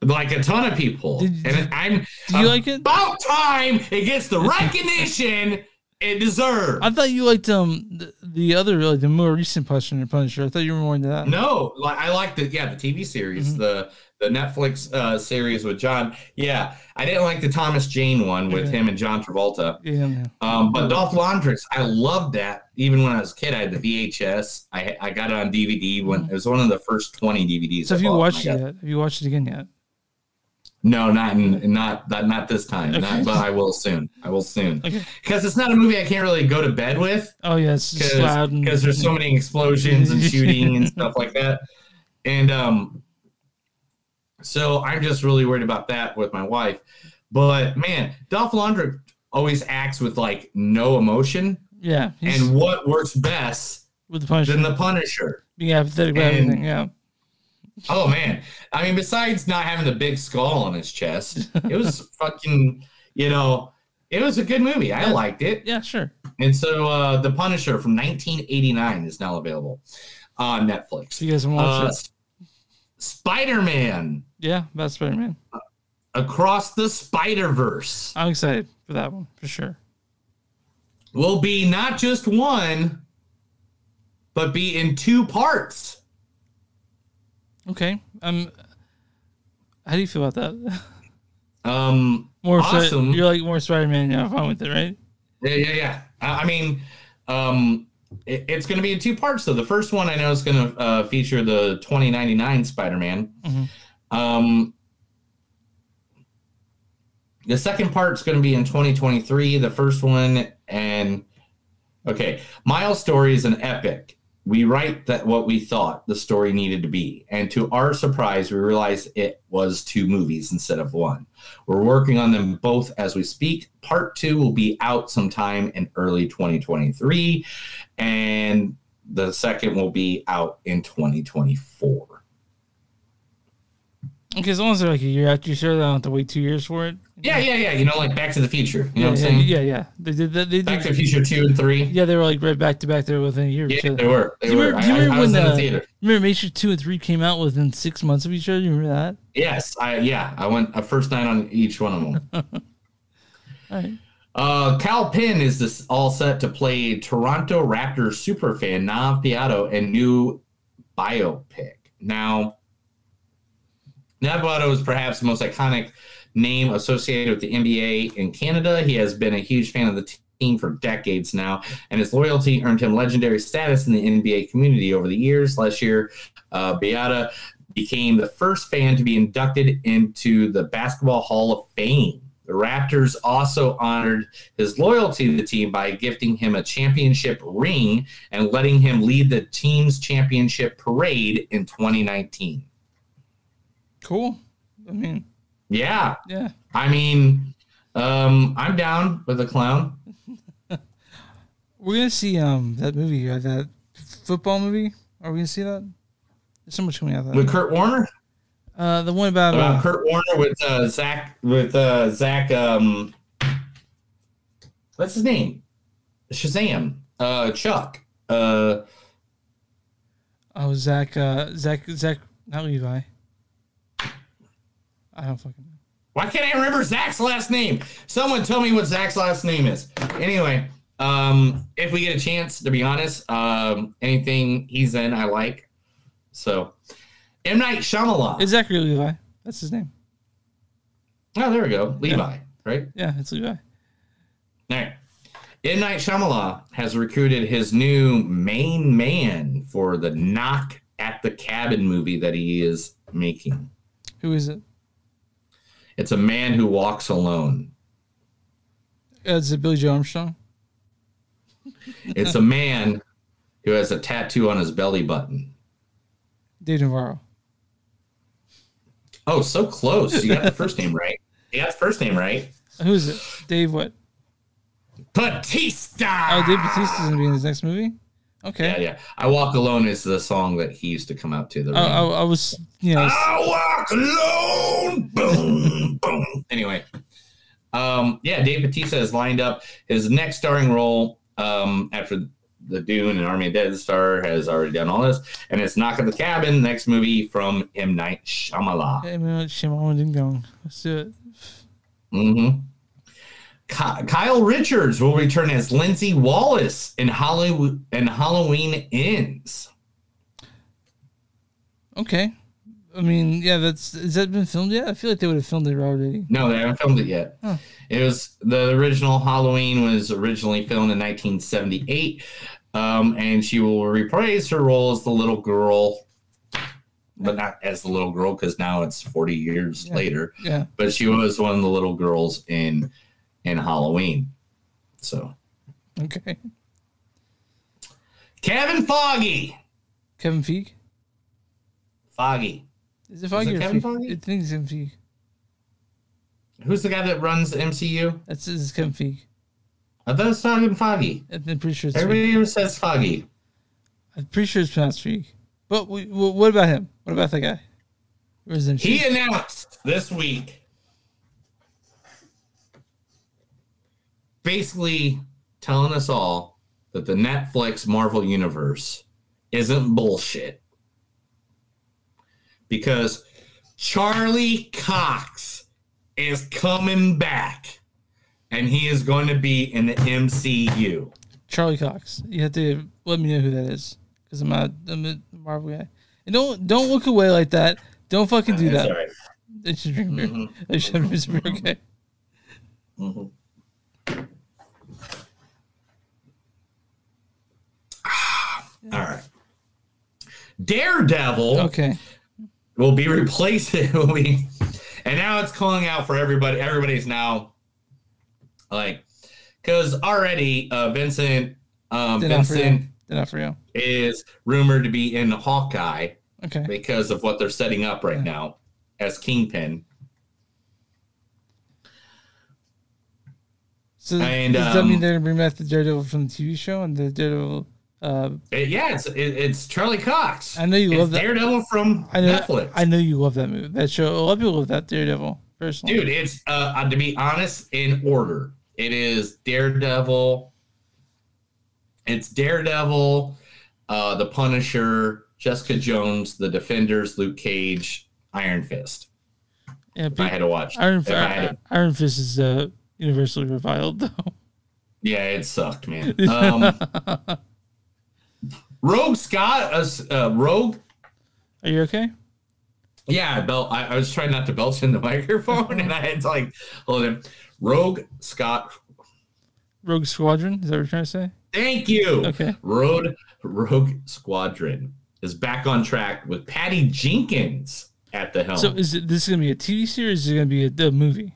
Like a ton of people. Do you like it? About time it gets the recognition it deserves. I thought you liked the other, like the more recent Punisher. I thought you were more into that. No, I liked the TV series, the Netflix series with John. Yeah, I didn't like the Thomas Jane one with him and John Travolta. Yeah. But Dolph Lundgren, I loved that. Even when I was a kid, I had the VHS. I got it on DVD when it was one of the first 20 DVDs. So have you watched it yet? Have you watched it again yet? No, not this time. Okay. But I will soon. Because it's not a movie I can't really go to bed with. Oh yes, yeah, because there's so many explosions and shooting and stuff like that. And so I'm just really worried about that with my wife. But man, Dolph Lundgren always acts with like no emotion. Yeah, and what works best with the Punisher than the Punisher? Yeah, pathetic about everything. Yeah. Oh, man. I mean, besides not having the big skull on his chest, it was fucking, it was a good movie. I liked it. Yeah, sure. And so The Punisher from 1989 is now available on Netflix. You guys can watch it. Spider-Man. Yeah, about Spider-Man. Across the Spider-Verse. I'm excited for that one, for sure. Will be not just one, but be in two parts. Okay. How do you feel about that? More awesome. You're like more Spider-Man now. I'm fine with it, right? Yeah. I mean, it's going to be in two parts, though. The first one I know is going to feature the 2099 Spider-Man. Mm-hmm. The second part's going to be in 2023. The first one Miles' story is an epic. We write that what we thought the story needed to be. And to our surprise, we realized it was two movies instead of one. We're working on them both as we speak. Part 2 will be out sometime in early 2023. And the second will be out in 2024. Okay, as long as they're like a year after you share that, I don't have to wait 2 years for it. Yeah. Like Back to the Future. You know what I'm saying? Yeah. They did that. Back to the Future 2 and 3. Yeah, they were like right back to back there within a year. Yeah, they were. I was in the theater. Remember Matrix 2 and 3 came out within 6 months of each other? You remember that? Yes. I went a first night on each one of them. All right. Kyle Penn is all set to play Toronto Raptors superfan Nav Piatto in new biopic. Now, Nav Piatto is perhaps the most iconic name associated with the NBA in Canada. He has been a huge fan of the team for decades now, and his loyalty earned him legendary status in the NBA community over the years. Last year, Beata became the first fan to be inducted into the Basketball Hall of Fame. The Raptors also honored his loyalty to the team by gifting him a championship ring and letting him lead the team's championship parade in 2019. Cool. I mean, yeah. Yeah. I mean, I'm down with a clown. We're going to see that movie, that football movie. Are we going to see that? There's so much coming out of that. With Kurt Warner? The one about Kurt Warner with Zach. What's his name? Shazam. Chuck. Zach. Not Levi. I don't fucking know. Why can't I remember Zach's last name? Someone tell me what Zach's last name is. Anyway, if we get a chance, to be honest, anything he's in, I like. So. M. Night Shyamalan. It's Zachary Levi. That's his name. Oh, there we go. Levi, yeah. Right? Yeah, it's Levi. All right. M. Night Shyamalan has recruited his new main man for the Knock at the Cabin movie that he is making. Who is it? It's a man who walks alone. Is it Billy Joe Armstrong? It's a man who has a tattoo on his belly button. Dave Navarro. Oh, so close. You got the first name right. Who is it? Dave what? Batista! Oh, Dave Batista's going to be in his next movie? Okay. Yeah. I Walk Alone is the song that he used to come out to. I was... You know, I walk alone! Boom! Boom! Anyway. Dave Bautista has lined up his next starring role after... The Dune and Army of Dead Star has already done all this. And it's Knock at the Cabin, next movie from M. Night Shyamalan. M. Night Shyamalan Ding Dong. Let's do it. Mm-hmm. Kyle Richards will return as Lindsay Wallace in Halloween Ends. Okay. I mean, yeah, has that been filmed yet? I feel like they would have filmed it already. No, they haven't filmed it yet. Huh. It was the original Halloween was originally filmed in 1978, and she will reprise her role as the little girl, but not as the little girl because now it's 40 years later. Yeah, but she was one of the little girls in Halloween. So, okay. Kevin Feige. Is it Foggy? Is it Kevin Feige? I think it's Kevin Feige. Who's the guy that runs the MCU? It's Kevin Feige. I thought it's not even Foggy. I'm pretty sure it's Everybody says Foggy. I'm pretty sure it's pronounced Feige. But what about him? What about that guy? He announced this week basically telling us all that the Netflix Marvel Universe isn't bullshit. Because Charlie Cox is coming back, and he is going to be in the MCU. Charlie Cox, you have to let me know who that is, because I'm a Marvel guy. And don't look away like that. Don't fucking do that. Right. I should drink beer. Mm-hmm. I should drink beer. Okay. Mm-hmm. All right. Daredevil. Okay. Will be replaced. And now it's calling out for everybody. Everybody's now like, because already Vincent is rumored to be in Hawkeye. Okay. Because of what they're setting up right now as Kingpin. So does that mean they're gonna bring back the Daredevil from the TV show and the Daredevil? It's Charlie Cox. I know you love that Daredevil from Netflix. I know you love that movie. That show. A lot of people love that Daredevil. Personally, dude, it's to be honest, in order, it is Daredevil. It's Daredevil, the Punisher, Jessica Jones, the Defenders, Luke Cage, Iron Fist. Yeah, I had to watch Iron Fist is universally reviled though. Yeah, it sucked, man. Rogue Scott, Rogue. Are you okay? Yeah, I was trying not to belch in the microphone, and I had to hold him. Rogue Scott. Rogue Squadron. Is that what you're trying to say? Thank you. Okay. Rogue Squadron is back on track with Patty Jenkins at the helm. So, is this going to be a TV series? Or is it going to be a movie?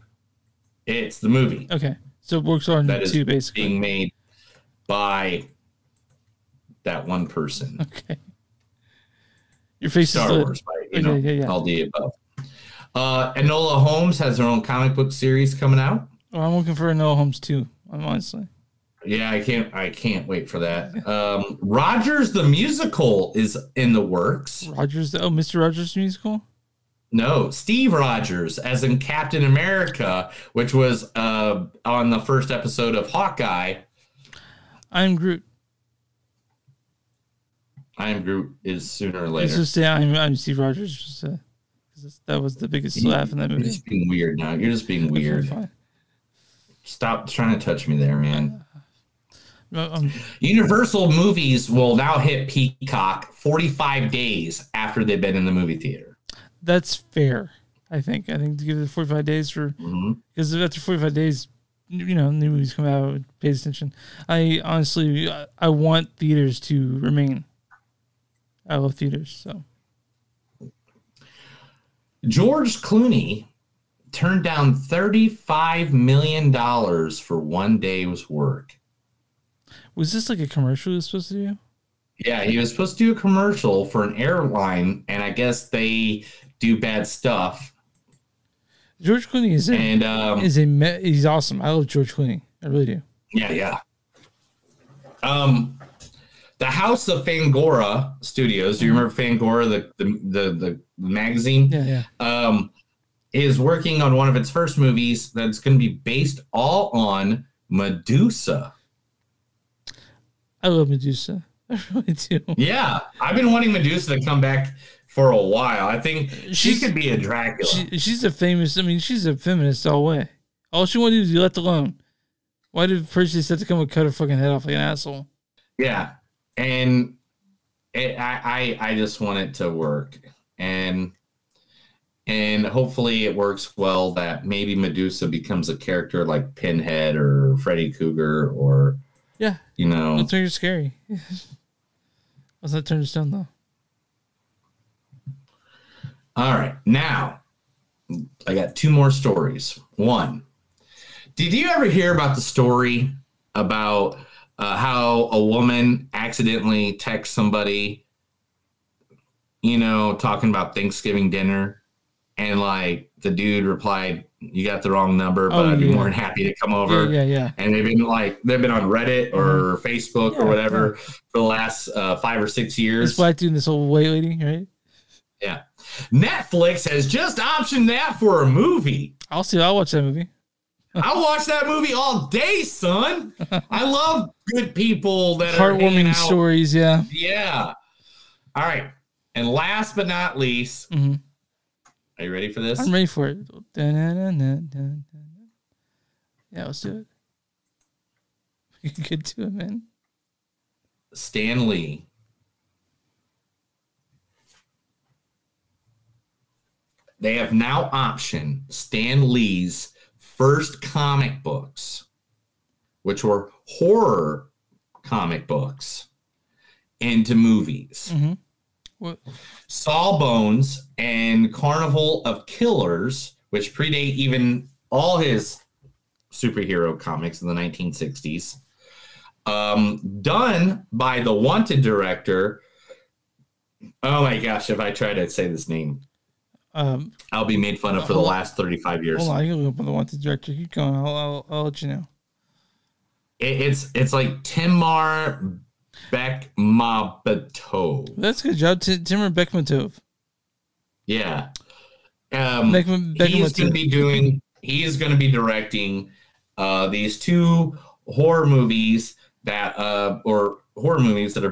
It's the movie. Okay. So it works on that two, basically. Being made by that one person. Okay. Your face Star is Star Wars, right? You know, yeah. All the above. Enola Holmes has her own comic book series coming out. Oh, I'm looking for Enola Holmes too, honestly. Yeah, I can't wait for that. Rogers the Musical is in the works. Mr. Rogers Musical? No, Steve Rogers, as in Captain America, which was on the first episode of Hawkeye. I Am Groot is sooner or later. It's just, yeah, I'm Steve Rogers. Just, that was the biggest laugh in that movie. You're just being weird now. You're just being weird. Stop trying to touch me there, man. Universal movies will now hit Peacock 45 days after they've been in the movie theater. That's fair, I think. I think to give it 45 days for... Because after 45 days, you know, new movies come out, it pays attention. I honestly want theaters to remain. I love theaters, so... George Clooney turned down $35 million for one day's work. Was this like a commercial he was supposed to do? Yeah, he was supposed to do a commercial for an airline, and I guess they do bad stuff. George Clooney is awesome. I love George Clooney. I really do. Yeah. The House of Fangora Studios. Do you remember Fangora, the magazine? Yeah. Is working on one of its first movies that's going to be based all on Medusa. I love Medusa. I really do. Yeah, I've been wanting Medusa to come back for a while. I think she could be a Dracula. She's a feminist all the way. All she wanted to do is be left alone. Why did Perseus have to come and cut her fucking head off like an asshole? Yeah. And I just want it to work, and hopefully it works well. That maybe Medusa becomes a character like Pinhead or Freddy Krueger, or you know, that's very scary. Was that turned to stone though? All right, now I got two more stories. One, did you ever hear about the story about? How a woman accidentally texts somebody, you know, talking about Thanksgiving dinner, and like the dude replied, "You got the wrong number, but I'd be more than happy to come over." Yeah. And they've been on Reddit or Facebook or whatever for the last 5 or 6 years. This black dude and this old white lady, right? Yeah. Netflix has just optioned that for a movie. I'll watch that movie. I watched that movie all day, son. I love good people that are heartwarming stories. Yeah. Yeah. All right. And last but not least, are you ready for this? I'm ready for it. Yeah, let's do it. You could do it, man. Stan Lee They have now optioned Stan Lee's first comic books, which were horror comic books, into movies. Sawbones and Carnival of Killers, which predate even all his superhero comics in the 1960s, done by the Wanted director. Oh my gosh, if I try to say this name, I'll be made fun of for the last 35 years. Hold on, you look up on the Wanted director. Keep going. I'll let you know. It's like Timur Bekmambetov. That's a good job, Timur Bekmambetov. Yeah, he is going to be directing these two horror movies that are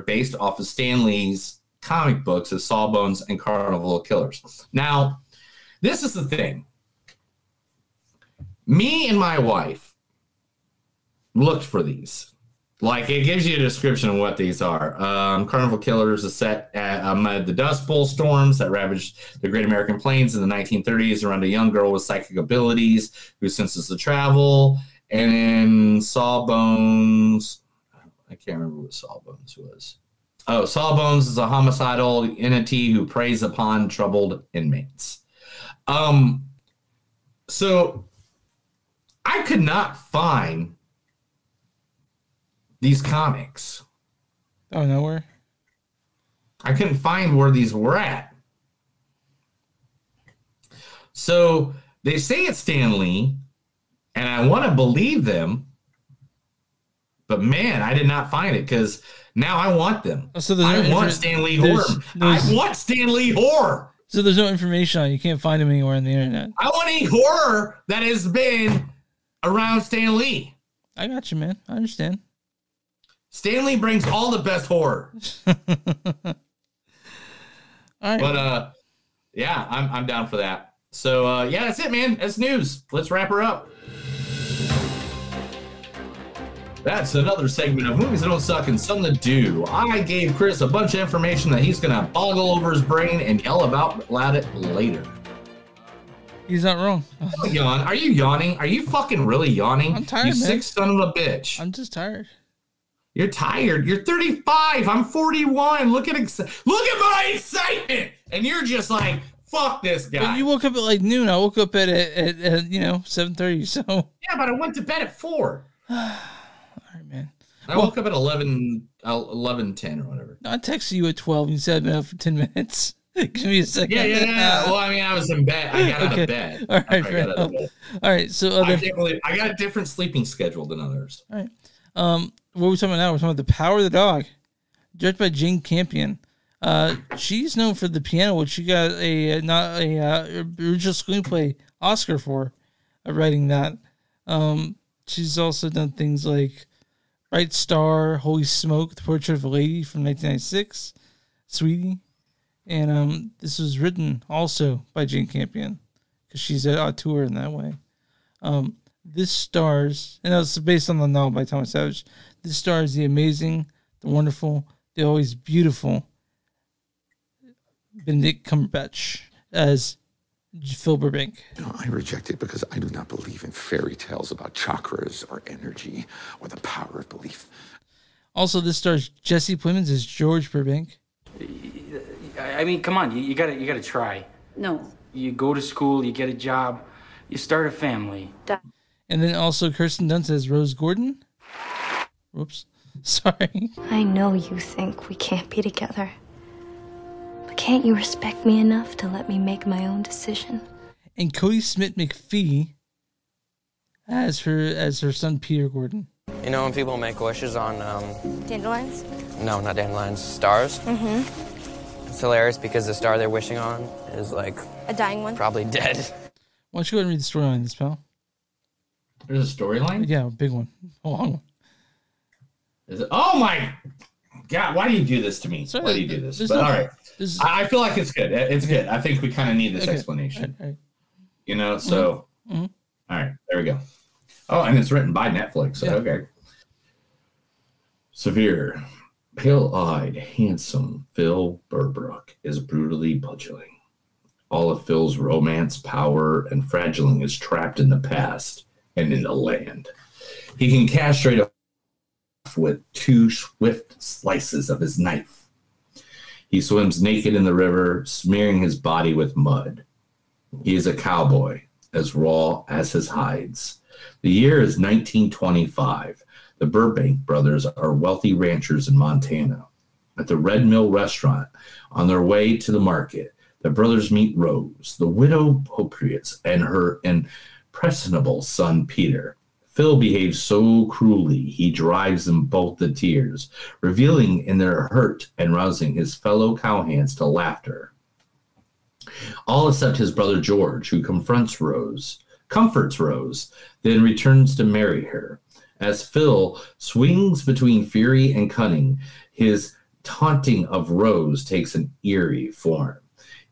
based off of Stan Lee's comic books as Sawbones and Carnival of Killers. Now, this is the thing. Me and my wife looked for these. Like, it gives you a description of what these are. Carnival Killers is set amid the Dust Bowl storms that ravaged the Great American Plains in the 1930s around a young girl with psychic abilities who senses the travel. And then Sawbones... I can't remember what Sawbones was. Oh, Sawbones is a homicidal entity who preys upon troubled inmates. So I could not find these comics. Oh, nowhere? I couldn't find where these were at. So they say it's Stan Lee, and I want to believe them, but man, I did not find it because now I want them. So I want Stan Lee horror. I want Stan Lee horror. So there's no information on it. You can't find him anywhere on the internet. I want any horror that has been around Stan Lee. I got you, man. I understand. Stan Lee brings all the best horror. All right. But yeah, I'm down for that. So yeah, that's it, man. That's news. Let's wrap her up. That's another segment of Movies That Don't Suck and Something to Do. I gave Chris a bunch of information that he's going to boggle over his brain and yell about it later. He's not wrong. Yawn. Are you yawning? Are you fucking really yawning? I'm tired, man. You sick son of a bitch. I'm just tired. You're tired. You're 35. I'm 41. Look at my excitement. And you're just like, fuck this guy. But you woke up at like noon. I woke up at 7:30. So yeah, but I went to bed at 4. Man. I woke up at 11:10 or whatever. I texted you at 12 and you said I've been up for 10 minutes. Give me a second. Yeah. Well, I mean, I was in bed. I got out of bed. All right, All right. So I got a different sleeping schedule than others. All right. What are we talking about now? We're talking about The Power of the Dog, directed by Jane Campion. She's known for The Piano, which she got an original screenplay Oscar for writing that. She's also done things like Bright Star, Holy Smoke, The Portrait of a Lady from 1996, Sweetie. And this was written also by Jane Campion because she's an auteur in that way. This stars, and it's based on the novel by Thomas Savage, this stars the amazing, the wonderful, the always beautiful Benedict Cumberbatch as Phil Burbank. No, I reject it because I do not believe in fairy tales about chakras or energy or the power of belief. Also, this stars Jesse Plemons as George Burbank. I mean, come on, you gotta try. No. You go to school, you get a job, you start a family. And then also Kirsten Dunst as Rose Gordon. Whoops, sorry. I know you think we can't be together. Can't you respect me enough to let me make my own decision? And Kodi Smit-McPhee as her son Peter Gordon. You know when people make wishes on dandelions? No, not dandelions. Stars. Mm-hmm. It's hilarious because the star they're wishing on is like a dying one, probably dead. Why don't you go ahead and read the storyline, on this pal? There's a storyline. Yeah, a big one, a long one. Is it? Oh my God! Why do you do this to me? Sorry, why do you do this? But all right. I feel like it's good. It's good. I think we kind of need this explanation. All right. You know, so... Mm-hmm. All right, there we go. Oh, and it's written by Netflix. Yeah. Okay. Severe, pale-eyed, handsome Phil Burbank is brutally butchering. All of Phil's romance, power, and fragiling is trapped in the past and in the land. He can castrate a with 2 swift slices of his knife. He swims naked in the river, smearing his body with mud. He is a cowboy, as raw as his hides. The year is 1925. The Burbank brothers are wealthy ranchers in Montana. At the Red Mill restaurant, on their way to the market, the brothers meet Rose, the widow Poprius, and her impressionable son, Peter. Phil behaves so cruelly, he drives them both to tears, revealing in their hurt and rousing his fellow cowhands to laughter. All except his brother George, who comforts Rose, then returns to marry her. As Phil swings between fury and cunning, his taunting of Rose takes an eerie form.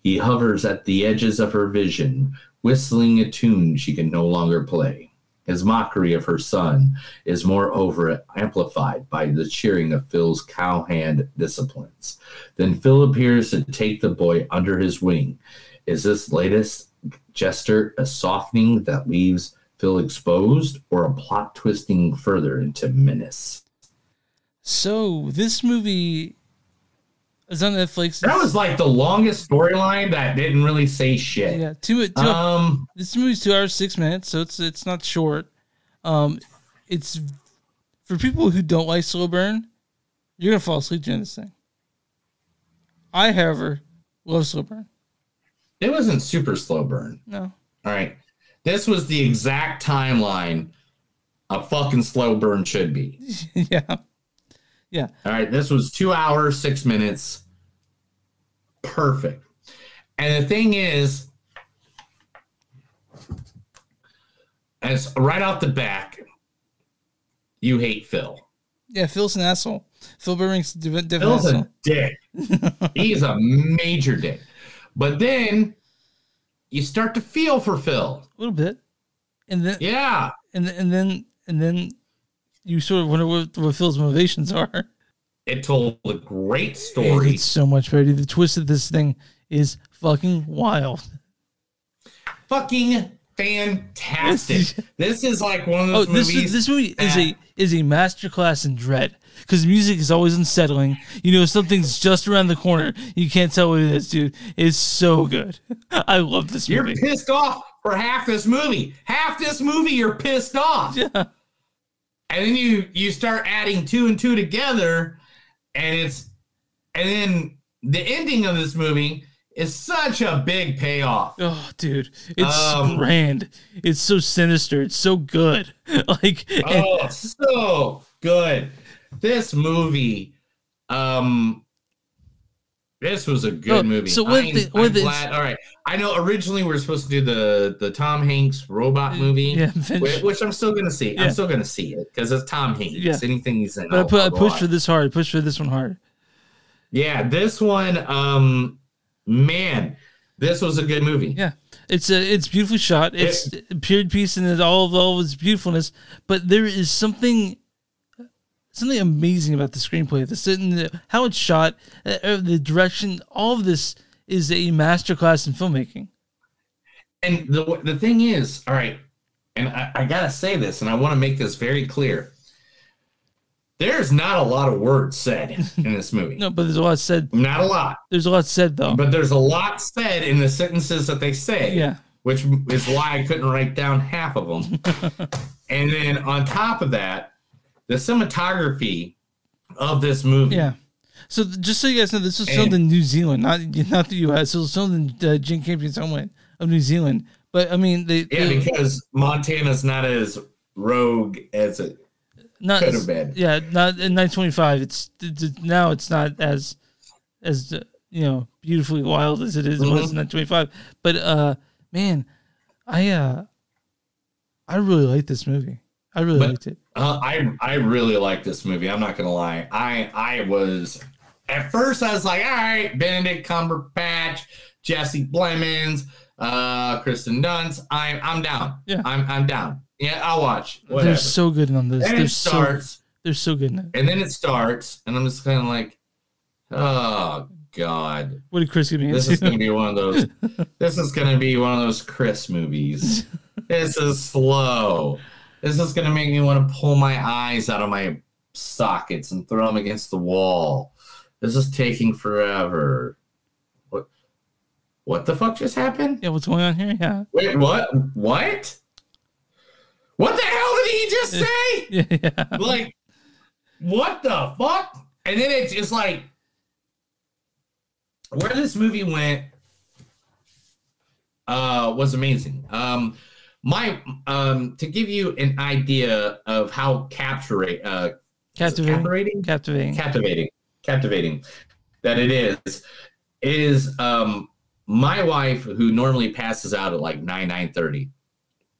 He hovers at the edges of her vision, whistling a tune she can no longer play. His mockery of her son is moreover amplified by the cheering of Phil's cowhand disciplines. Then Phil appears to take the boy under his wing. Is this latest gesture a softening that leaves Phil exposed or a plot twisting further into menace? So this movie is on Netflix. That was like the longest storyline that didn't really say shit. Yeah, this movie's 2 hours 6 minutes, so it's not short. It's for people who don't like slow burn. You're gonna fall asleep during this thing. I, however, love slow burn. It wasn't super slow burn. No. All right. This was the exact timeline a fucking slow burn should be. Yeah. Yeah. All right. This was 2 hours, 6 minutes. Perfect. And the thing is, as right off the back, you hate Phil. Yeah, Phil's an asshole. Phil Burbank's Phil's asshole. A dick. He's a major dick. But then you start to feel for Phil a little bit, and then yeah, and then you sort of wonder what Phil's motivations are. It told a great story. It's so much better. The twist of this thing is fucking wild, fucking fantastic. This is like one of those movies. This movie is a masterclass in dread. Because music is always unsettling. You know, something's just around the corner. You can't tell what it is, dude. It's so good. I love this movie. You're pissed off for half this movie. Half this movie, you're pissed off. Yeah. And then you start adding two and two together, and then the ending of this movie is such a big payoff. Oh, dude. It's grand. It's so sinister. It's so good. So good. This movie, this was a good movie. So I'm glad. All right, I know originally we were supposed to do the Tom Hanks robot movie, which I'm still gonna see. Yeah. I'm still gonna see it because it's Tom Hanks. Yeah. Anything he's in, I pushed for this one hard. Yeah, this one, man, this was a good movie. Yeah, it's beautifully shot. It's period piece and all of its beautifulness, but there is something amazing about the screenplay, how it's shot, the direction. All of this is a masterclass in filmmaking. And the thing is, all right, and I gotta say this, and I want to make this very clear. There's not a lot of words said in this movie. No, but there's a lot said. Not a lot. There's a lot said though. But there's a lot said in the sentences that they say. Yeah. Which is why I couldn't write down half of them. And then on top of that, the cinematography of this movie. Yeah. So just so you guys know, this was filmed in New Zealand, not the U.S. It was filmed in Jane Campion's homeland of New Zealand. But, I mean, because Montana's not as rogue as it could have been. Yeah, not in 925. Now it's not as you know, beautifully wild as it is was in 925. But, man, I really like this movie. I really liked it. I really like this movie. I'm not gonna lie. I was at first. I was like, all right, Benedict Cumberbatch, Jesse Plemons, Kirsten Dunst. I'm down. Yeah, I'm down. Yeah, I'll watch. Whatever. They're so good on this. And they're so good. And then it starts, and I'm just kind of like, oh god, what did Chris give me? This is gonna be one of those. This is gonna be one of those Chris movies. This is slow. This is going to make me want to pull my eyes out of my sockets and throw them against the wall. This is taking forever. What the fuck just happened? Yeah, what's going on here? Yeah. Wait, what? What? What the hell did he just say? Yeah. Like, what the fuck? And then it's just like, where this movie went was amazing. To give you an idea of how captivating that it is my wife, who normally passes out at like 9:30,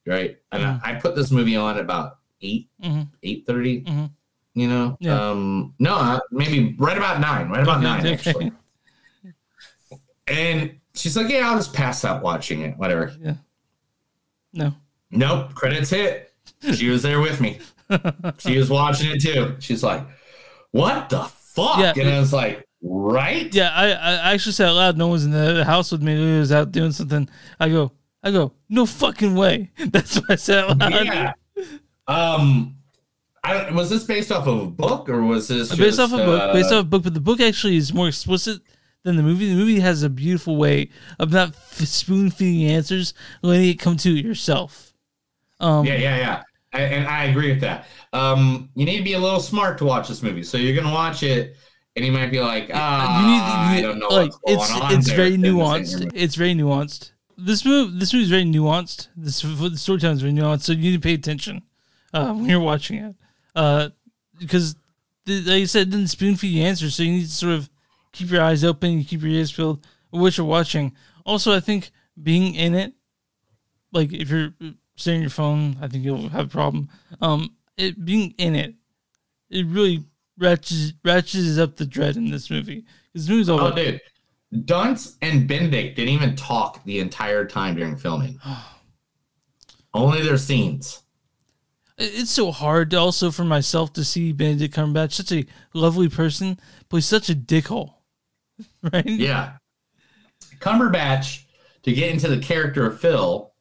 right? And I put this movie on at about 8:30, you know? Yeah. Maybe right about nine, actually. And she's like, yeah, I'll just pass out watching it, whatever. Yeah. Nope. Credits hit. She was there with me. She was watching it too. She's like, "What the fuck?" Yeah, and I was like, "Right." Yeah, I actually said out loud. No one's in the house with me. It was out doing something. I go, no fucking way. That's what I said out loud. Yeah. Was this based off of a book or was this based off a book? Based off a book, but the book actually is more explicit than the movie. The movie has a beautiful way of not spoon feeding answers, letting it come to yourself. And I agree with that. You need to be a little smart to watch this movie. So you're going to watch it, and you might be like, I don't know what's going on. It's very nuanced. It's very nuanced. This movie is very nuanced. The storytelling is very nuanced, so you need to pay attention when you're watching it. Because, like I said, it didn't spoon-feed you answers, so you need to sort of keep your eyes open, keep your ears filled with what you're watching. Also, I think being in it, like if you're staring at your phone, I think you'll have a problem. Being in it, it really ratchets up the dread in this movie. This movie's all about it. Dunst and Benedict didn't even talk the entire time during filming. Only their scenes. It's so hard also for myself to see Benedict Cumberbatch, such a lovely person, but he's such a dickhole. Right? Yeah. Cumberbatch, to get into the character of Phil,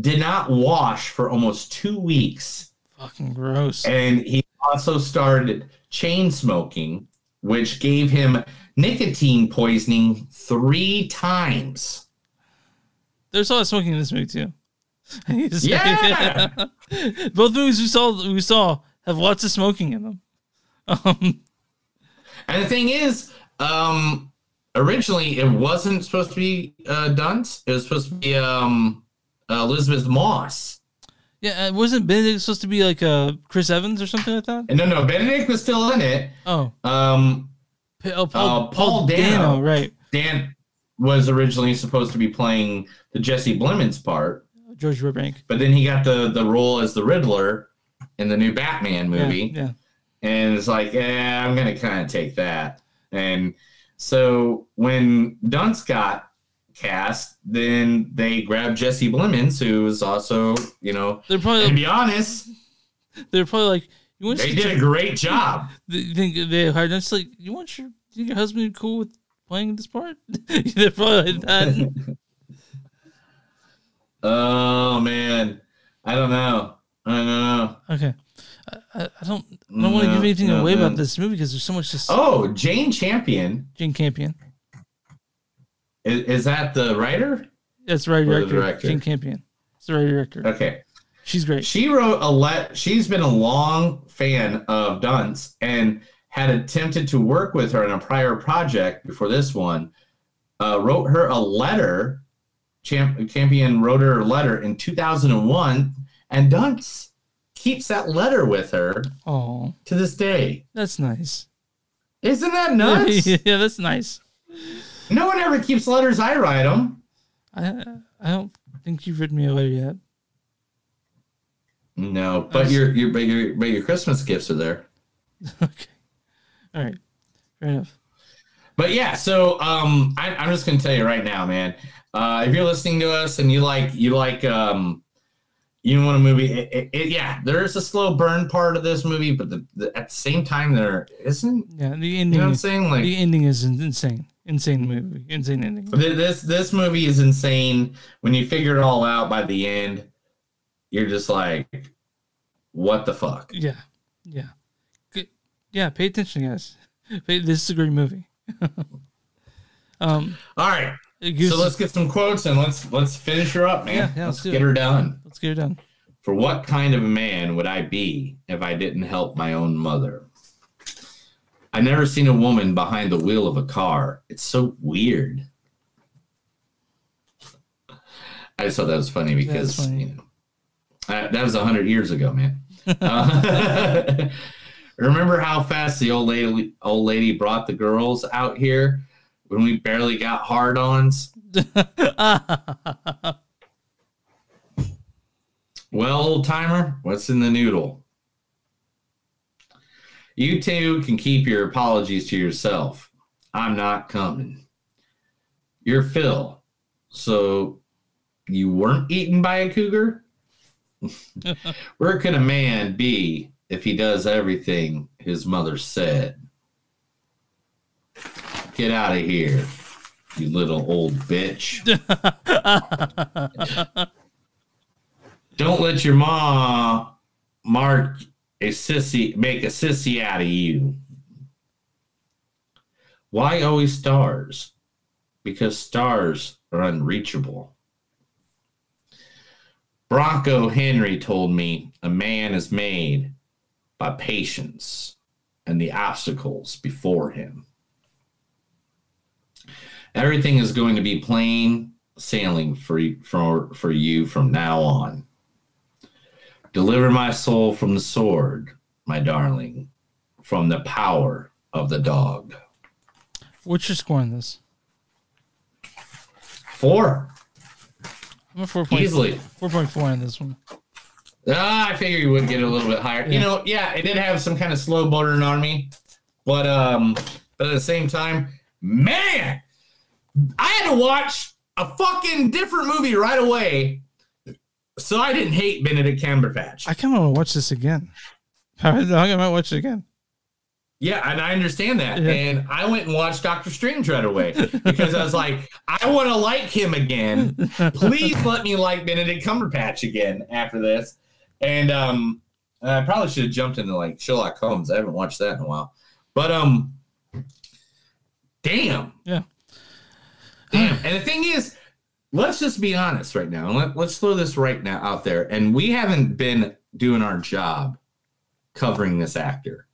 did not wash for almost 2 weeks. Fucking gross. And he also started chain smoking, which gave him nicotine poisoning 3 times. There's a lot of smoking in this movie too. Yeah. Both movies we saw have lots of smoking in them. And the thing is, originally it wasn't supposed to be Dunst. It was supposed to be Elizabeth Moss. Yeah, wasn't Benedict supposed to be like Chris Evans or something like that? No, Benedict was still in it. Oh, Paul Dano, right? Dan was originally supposed to be playing the Jesse Plemons part, George Burbank, but then he got the role as the Riddler in the new Batman movie. Yeah. And it's like, I'm gonna kind of take that. And so when Dunst got cast, then they grabbed Jesse Plemons, who was also, they're probably, to be honest, they're probably like, they did a great job. You think they hired us like, you think your husband cool with playing this part? They're probably like that. Oh man, I don't know. Okay, I don't want to give anything away about this movie because there's so much to say. Oh, Jane Campion. Is that the writer? That's right, director. Jane Campion. It's the writer director. Okay. She's great. She wrote she's been a long fan of Dunst and had attempted to work with her in a prior project before this one. Wrote her a letter. Campion wrote her a letter in 2001, and Dunst keeps that letter with her to this day. That's nice. Isn't that nuts? Yeah, that's nice. No one ever keeps letters. I write them. I don't think you've written me a letter yet. No, but your Christmas gifts are there. Okay, all right, fair enough. But yeah, so I'm just gonna tell you right now, man. If you're listening to us and you want a movie, there is a slow burn part of this movie, but at the same time there isn't. Yeah, the ending. You know what I'm saying? Like the ending is insane. Insane movie. Insane ending. This movie is insane. When you figure it all out by the end, you're just like, what the fuck? Yeah. Yeah. Good. Yeah, pay attention, guys. This is a great movie. All right. So let's get some quotes and let's finish her up, man. Yeah, let's get her done. Let's get her done. For what kind of man would I be if I didn't help my own mother? I've never seen a woman behind the wheel of a car. It's so weird. I just thought that was funny because, funny. That was 100 years ago, man. Remember how fast the old lady brought the girls out here when we barely got hard-ons? Well, old-timer, what's in the noodle? You two can keep your apologies to yourself. I'm not coming. You're Phil, so you weren't eaten by a cougar? Where could a man be if he does everything his mother said? Get out of here, you little old bitch. Don't let your ma mark make a sissy out of you. Why always stars? Because stars are unreachable. Bronco Henry told me a man is made by patience and the obstacles before him. Everything is going to be plain sailing for you from now on. Deliver my soul from the sword, my darling, from the power of the dog. What's your score on this? 4. I'm a 4.4. Easily. 4.4 on this one. I figure you would get a little bit higher. Yeah. You know, yeah, it did have some kind of slow burn on me. But at the same time, man, I had to watch a fucking different movie right away. So I didn't hate Benedict Cumberbatch. I kind of want to watch this again. I might watch it again. Yeah, and I understand that. Yeah. And I went and watched Dr. Strange right away because I was like, I want to like him again. Please let me like Benedict Cumberbatch again after this. And I probably should have jumped into like Sherlock Holmes. I haven't watched that in a while. But damn. Yeah. Damn. And the thing is, let's just be honest right now. Let's throw this right now out there. And we haven't been doing our job covering this actor.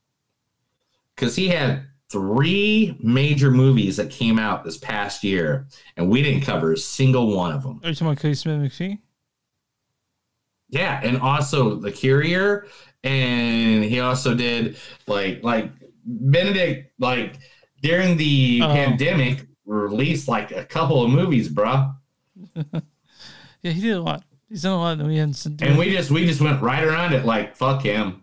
Because he had 3 major movies that came out this past year, and we didn't cover a single one of them. Are you talking about Kodi Smit-McPhee? Yeah, and also The Courier, and he also did like Benedict during the pandemic released like a couple of movies, bro. Yeah, he did a lot. He's done a lot that we hadn't seen. And we just went right around it like fuck him.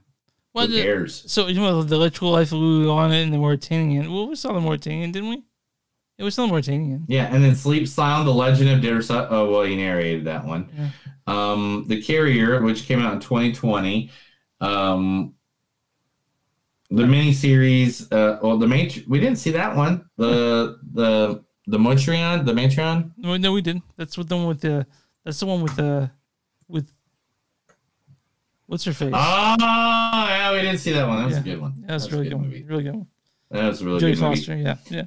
Well, who cares? So, you know, The Literal Life of Luluana and The Mauritanian. Well, we saw The Mauritanian, didn't we? It was still The Mauritanian. Yeah, and then Sleep Sound, The Legend of Dersa. Oh, well, you narrated that one. Yeah. The Carrier, which came out in 2020. The miniseries, The Matrix. We didn't see that one. The Mauritanian, The Matron. No, we didn't. That's the one with what's her face? Oh, yeah, we didn't see that one. That was a good one. Yeah, that was really a good movie. Really good one. That was a really Jodie good Foster, movie. Yeah.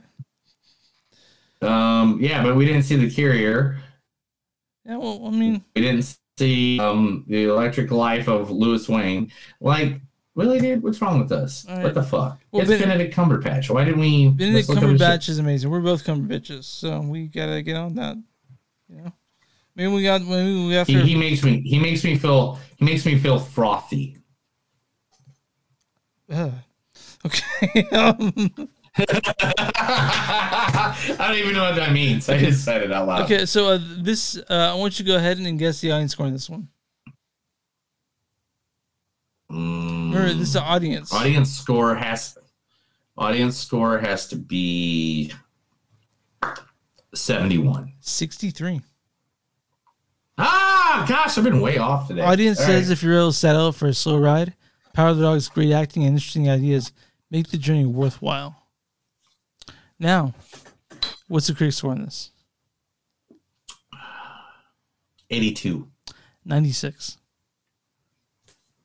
Yeah, but we didn't see The Carrier. Yeah, well, I mean, we didn't see The Electric Life of Louis Wayne. Like, really, dude? What's wrong with us? Right. What the fuck? Well, it's Benedict Cumberbatch. Why didn't we? Benedict Cumberbatch is amazing. We're both Cumberbatches, so we gotta get on that. You know. Maybe we got. He makes me feel frothy. Okay. I don't even know what that means. I just said it out loud. Okay, so I want you to go ahead and guess the audience score on this one. Remember, this is the audience. Audience score has to be 71. 63. Ah, gosh, I've been way off today. Audience all says, right. If you're able to settle for a slow ride, Power of the Dog's great acting and interesting ideas make the journey worthwhile. Now, what's the critic score on this? 82. 96.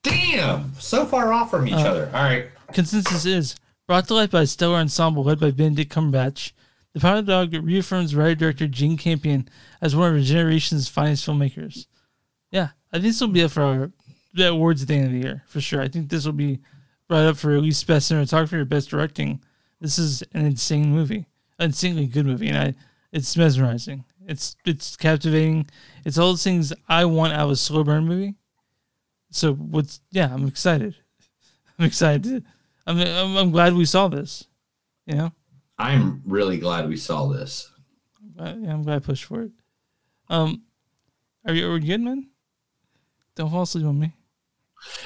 Damn, so far off from each other. All right. Consensus is, brought to life by a stellar ensemble led by Benedict Cumberbatch, The Power of the Dog reaffirms writer-director Jane Campion as one of her generation's finest filmmakers. Yeah, I think this will be up for the awards at the end of the year, for sure. I think this will be brought up for at least Best Cinematography or Best Directing. This is an insane movie. An insanely good movie, and it's mesmerizing. It's captivating. It's all those things I want out of a slow burn movie. So, I'm excited. I'm excited. I'm glad we saw this, you know? I'm really glad we saw this. I'm glad I pushed for it. Are we good, man? Don't fall asleep on me.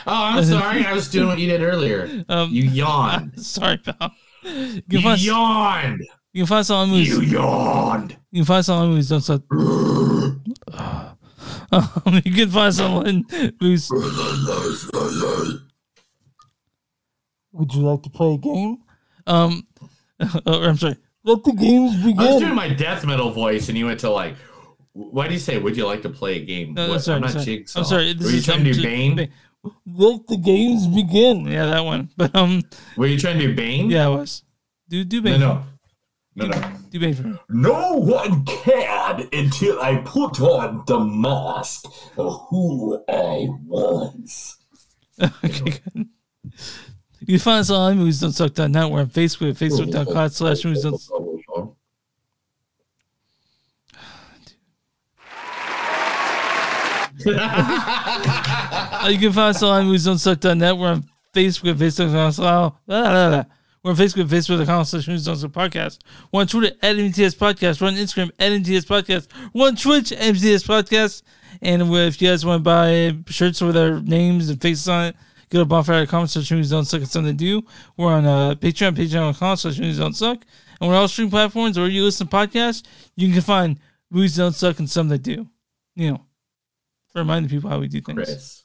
Oh, I'm sorry. I was doing what you did earlier. You yawned. Sorry, pal. You can find us on movies. You yawned. You can find us on movies. Don't stop. You can find us on movies. Would you like to play a game? I'm sorry. Let the games begin. I was doing my death metal voice, and you went to like, why do you say, would you like to play a game? No, sorry, Jigsaw. I'm sorry. Were you trying to do Bane? Let the games begin. Yeah, that one. But were you trying to do Bane? Yeah, I was. Do Bane. No. empty bedroom. No one cared until I put on the mask of who I was. Okay, good. You can find us on moviesdon'tsuck.net. We're on Facebook, facebook.com/moviesdon'tsuck. You can find us on moviesdon'tsuck.net. We're on Facebook, facebook.com. We're on Facebook, facebook.com/moviesdon'tsuck podcast. We're on Twitter @MTS podcast. We're on Instagram @MTS podcast. We're on Twitch @MTS podcast. And if you guys want to buy shirts with our names and faces on it, go to bonfire.com/moviesdon'tsuck at something to do. We're on Patreon, patreon.com/moviesdon'tsuck. And we're on all stream platforms where you listen to podcasts. You can find Movies Don't Suck and Something to Do. You know, remind the people how we do things. Chris,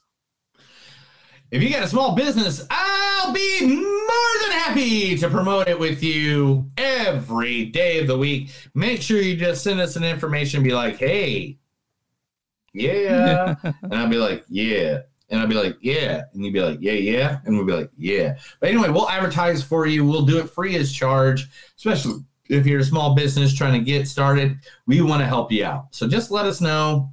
if you got a small business, I'll be more than happy to promote it with you every day of the week. Make sure you just send us an information, be like, hey, yeah. And I'll be like, yeah. And I'll be like, yeah. And you'd be like, yeah, yeah. And we'll be like, yeah. But anyway, we'll advertise for you. We'll do it free as charge, especially if you're a small business trying to get started. We want to help you out. So just let us know.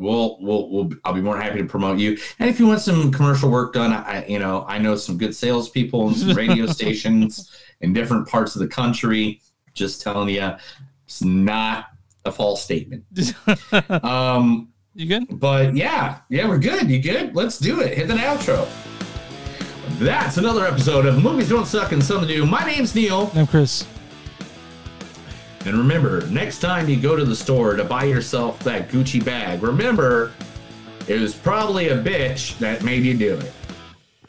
I'll be more than happy to promote you. And if you want some commercial work done, I know some good salespeople and some radio stations in different parts of the country. Just telling you, it's not a false statement. You good? But yeah, we're good. You good? Let's do it. Hit that outro. That's another episode of Movies Don't Suck and Something to Do. My name's Neil. I'm Chris. And remember, next time you go to the store to buy yourself that Gucci bag, remember, it was probably a bitch that made you do it.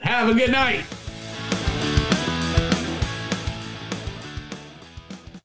Have a good night.